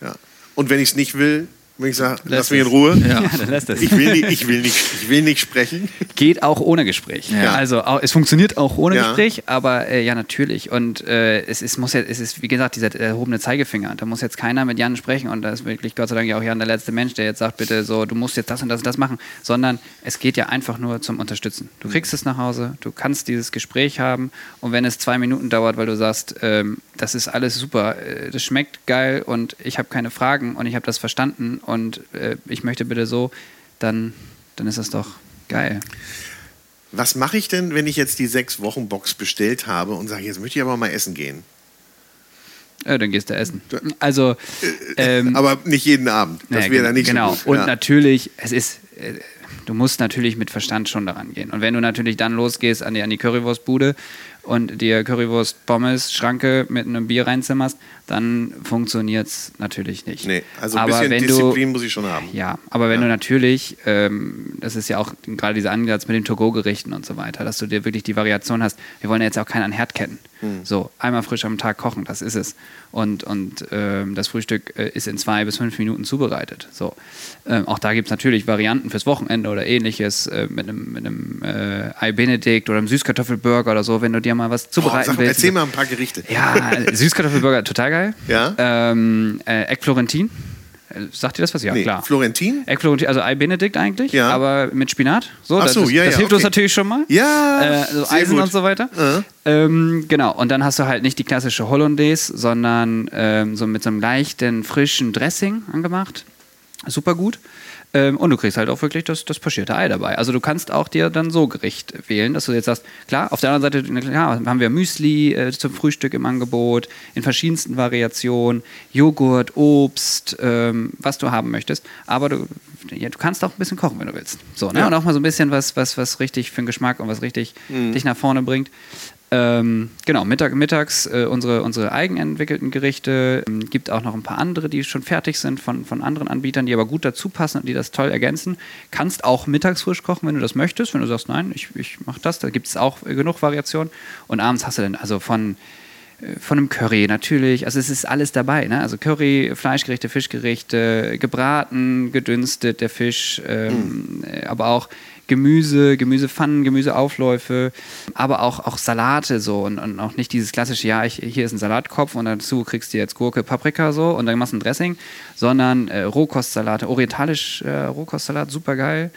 Ja. Und wenn ich es nicht will... Wenn ich sage, lass mich in Ruhe. Ja. Ja, dann lass das. Ich will nicht, ich will nicht, ich will nicht sprechen. Geht auch ohne Gespräch. Ja. Also auch, es funktioniert auch ohne ja. Gespräch, aber äh, ja, natürlich. Und äh, es, es muss ja, es ist, wie gesagt, dieser erhobene Zeigefinger. Da muss jetzt keiner mit Jan sprechen und da ist wirklich Gott sei Dank ja auch Jan der letzte Mensch, der jetzt sagt, bitte so, du musst jetzt das und das und das machen, sondern es geht ja einfach nur zum Unterstützen. Du kriegst es nach Hause, du kannst dieses Gespräch haben und wenn es zwei Minuten dauert, weil du sagst, ähm, das ist alles super, äh, das schmeckt geil und ich habe keine Fragen und ich habe das verstanden und äh, ich möchte bitte so, dann, dann ist das doch geil. Was mache ich denn, wenn ich jetzt die sechs Wochen Box bestellt habe und sage, jetzt möchte ich aber mal essen gehen? Ja, dann gehst du essen. Also, ähm, aber nicht jeden Abend. Das ja, wäre dann nicht genau. so gut. Genau. Und ja. natürlich, es ist... Äh, du musst natürlich mit Verstand schon daran gehen. Und wenn du natürlich dann losgehst an die, an die Currywurstbude und dir Currywurst-Pommes-Schranke mit einem Bier reinzimmerst, dann funktioniert es natürlich nicht. Nee, also ein aber bisschen wenn Disziplin du, muss ich schon haben. Ja, aber wenn ja. du natürlich, ähm, das ist ja auch gerade dieser Ansatz mit den To-Go-Gerichten und so weiter, dass du dir wirklich die Variation hast, wir wollen ja jetzt auch keinen an Herd kennen. Hm. So, einmal frisch am Tag kochen, das ist es. Und, und ähm, das Frühstück äh, ist in zwei bis fünf Minuten zubereitet. So. Ähm, auch da gibt es natürlich Varianten fürs Wochenende oder ähnliches äh, mit einem, mit einem äh, Ei Benedikt oder einem Süßkartoffelburger oder so, wenn du dir mal was zubereiten oh, sag, willst. Erzähl mal ein paar Gerichte. Ja, Süßkartoffelburger, total geil. Ja. Ähm, äh, Egg Florentin. Sagt dir das was? Ja, nee, klar. Florentin? Egg Florentin, also Ei Benedikt eigentlich, ja. aber mit Spinat. So, Ach so, das ist, ja, das ja, hilft okay. uns natürlich schon mal. Ja, äh, so Eisen gut. und so weiter. Uh-huh. Ähm, genau, und dann hast du halt nicht die klassische Hollandaise, sondern ähm, so mit so einem leichten, frischen Dressing angemacht. Super gut. Ähm, und du kriegst halt auch wirklich das, das pochierte Ei dabei. Also du kannst auch dir dann so Gericht wählen, dass du jetzt sagst, klar, auf der anderen Seite ja, haben wir Müsli äh, zum Frühstück im Angebot, in verschiedensten Variationen, Joghurt, Obst, ähm, was du haben möchtest. Aber du, ja, du kannst auch ein bisschen kochen, wenn du willst. So, ne? Ja. Und auch mal so ein bisschen was, was, was richtig für den Geschmack und was richtig mhm. dich nach vorne bringt. Ähm, genau, Mittag, mittags äh, unsere, unsere eigenentwickelten Gerichte. Ähm, gibt auch noch ein paar andere, die schon fertig sind von, von anderen Anbietern, die aber gut dazu passen und die das toll ergänzen. Kannst auch mittags frisch kochen, wenn du das möchtest. Wenn du sagst, nein, ich, ich mach das, da gibt es auch äh, genug Variationen. Und abends hast du dann also von, äh, von einem Curry natürlich, also es ist alles dabei, ne? Also Curry, Fleischgerichte, Fischgerichte, gebraten, gedünstet, der Fisch, ähm, mhm. äh, aber auch Gemüse, Gemüsepfannen, Gemüseaufläufe, aber auch, auch Salate so und, und auch nicht dieses klassische, ja, ich, hier ist ein Salatkopf und dazu kriegst du jetzt Gurke, Paprika so und dann machst du ein Dressing, sondern äh, Rohkostsalate, orientalisch äh, Rohkostsalat, super geil,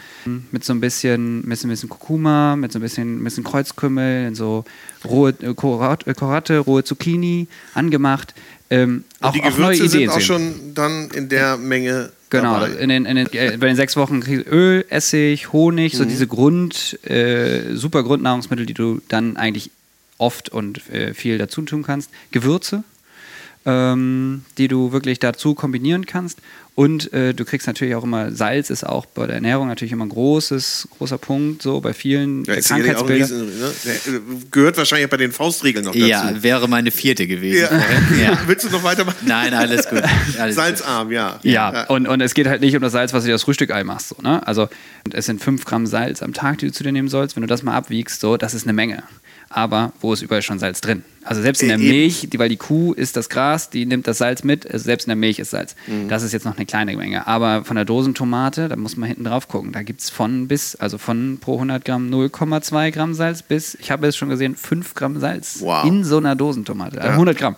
mit so ein bisschen, mit so ein bisschen Kurkuma, mit so ein bisschen, bisschen Kreuzkümmel, so rohe äh, Karotte, rohe Zucchini, angemacht. Ähm, auch, die Gewürze auch neue Ideen sind auch schon dann in der Menge. Genau, in den, in den, äh, bei den sechs Wochen kriegst du Öl, Essig, Honig, mhm. so diese Grund, äh, super Grundnahrungsmittel, die du dann eigentlich oft und äh, viel dazu tun kannst. Gewürze, ähm, die du wirklich dazu kombinieren kannst. Und äh, du kriegst natürlich auch immer, Salz ist auch bei der Ernährung natürlich immer ein großes, großer Punkt, so bei vielen ja, Krankheitsbildern. Ne? Gehört wahrscheinlich bei den Faustregeln noch dazu. Ja, wäre meine vierte gewesen. Ja. Ja. Willst du noch weitermachen? Nein, alles gut. Alles Salzarm, gut. ja. Ja, ja. Und, und es geht halt nicht um das Salz, was du dir aus Frühstückei machst. So, ne? Also es sind fünf Gramm Salz am Tag, die du zu dir nehmen sollst. Wenn du das mal abwiegst, so, das ist eine Menge. Aber wo ist überall schon Salz drin? Also selbst in der Milch, die, weil die Kuh ist das Gras, die nimmt das Salz mit, also selbst in der Milch ist Salz. Mhm. Das ist jetzt noch eine kleine Menge. Aber von der Dosentomate, da muss man hinten drauf gucken. Da gibt es von bis, also von pro hundert Gramm null Komma zwei Gramm Salz bis, ich habe es schon gesehen, fünf Gramm Salz wow. in so einer Dosentomate. Also ja. hundert Gramm.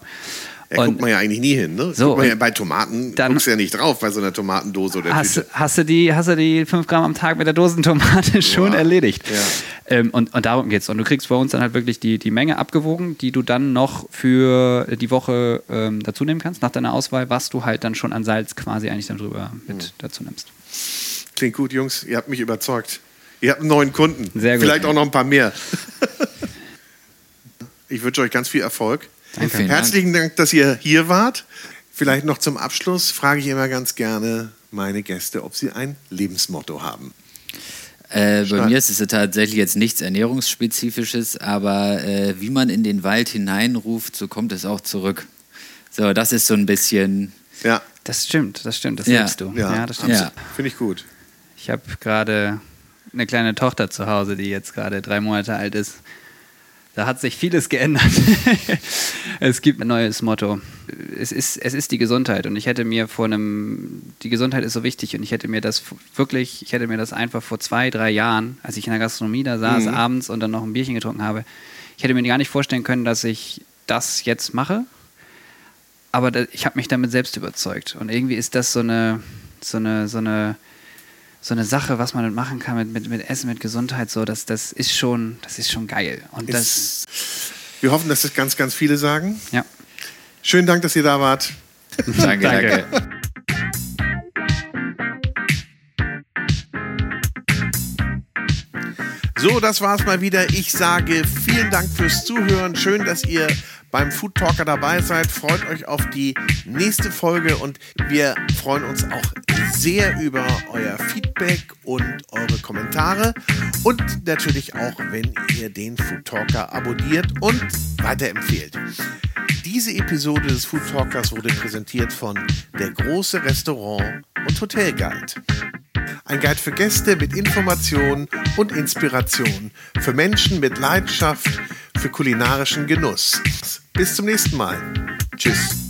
Da und guckt man ja eigentlich nie hin, ne? So, man ja bei Tomaten dann guckst du ja nicht drauf, bei so einer Tomatendose oder hast, Tüte. Hast du die, hast du die fünf Gramm am Tag mit der Dosentomate schon wow. erledigt. Ja. Ähm, und, und darum geht's. Und du kriegst bei uns dann halt wirklich die, die Menge abgewogen, die du dann noch für die Woche ähm, dazu nehmen kannst, nach deiner Auswahl, was du halt dann schon an Salz quasi eigentlich dann drüber mit hm. dazu nimmst. Klingt gut, Jungs. Ihr habt mich überzeugt. Ihr habt einen neuen Kunden. Sehr gut. Vielleicht auch noch ein paar mehr. Ich wünsche euch ganz viel Erfolg. Danke. Herzlichen Dank, dass ihr hier wart. Vielleicht noch zum Abschluss frage ich immer ganz gerne meine Gäste, ob sie ein Lebensmotto haben. Äh, bei mir ist es tatsächlich jetzt nichts Ernährungsspezifisches, aber äh, wie man in den Wald hineinruft, so kommt es auch zurück. So, das ist so ein bisschen... Ja. Das stimmt, das stimmt, das ja. lebst du. Ja, ja das stimmt. Ja. Finde ich gut. Ich habe gerade eine kleine Tochter zu Hause, die jetzt gerade drei Monate alt ist. Da hat sich vieles geändert. Es gibt ein neues Motto. Es ist, es ist die Gesundheit. Und ich hätte mir vor einem, die Gesundheit ist so wichtig, und ich hätte mir das wirklich, ich hätte mir das einfach vor zwei, drei Jahren, als ich in der Gastronomie da saß, mhm. abends und dann noch ein Bierchen getrunken habe, ich hätte mir gar nicht vorstellen können, dass ich das jetzt mache. Aber ich habe mich damit selbst überzeugt. Und irgendwie ist das so eine, so eine, so eine, so eine Sache, was man damit machen kann, mit, mit, mit Essen, mit Gesundheit, so, das, das, ist schon, das ist schon geil. Und das Wir hoffen, dass das ganz, ganz viele sagen. Ja. Schönen Dank, dass ihr da wart. Danke, danke. danke. So, das war's mal wieder. Ich sage vielen Dank fürs Zuhören. Schön, dass ihr beim Food Talker dabei seid. Freut euch auf die nächste Folge, und wir freuen uns auch sehr über euer Feedback und eure Kommentare, und natürlich auch, wenn ihr den Food Talker abonniert und weiterempfehlt. Diese Episode des Food Talkers wurde präsentiert von Der große Restaurant und Hotel Guide. Ein Guide für Gäste mit Informationen und Inspiration, für Menschen mit Leidenschaft, für kulinarischen Genuss. Bis zum nächsten Mal. Tschüss.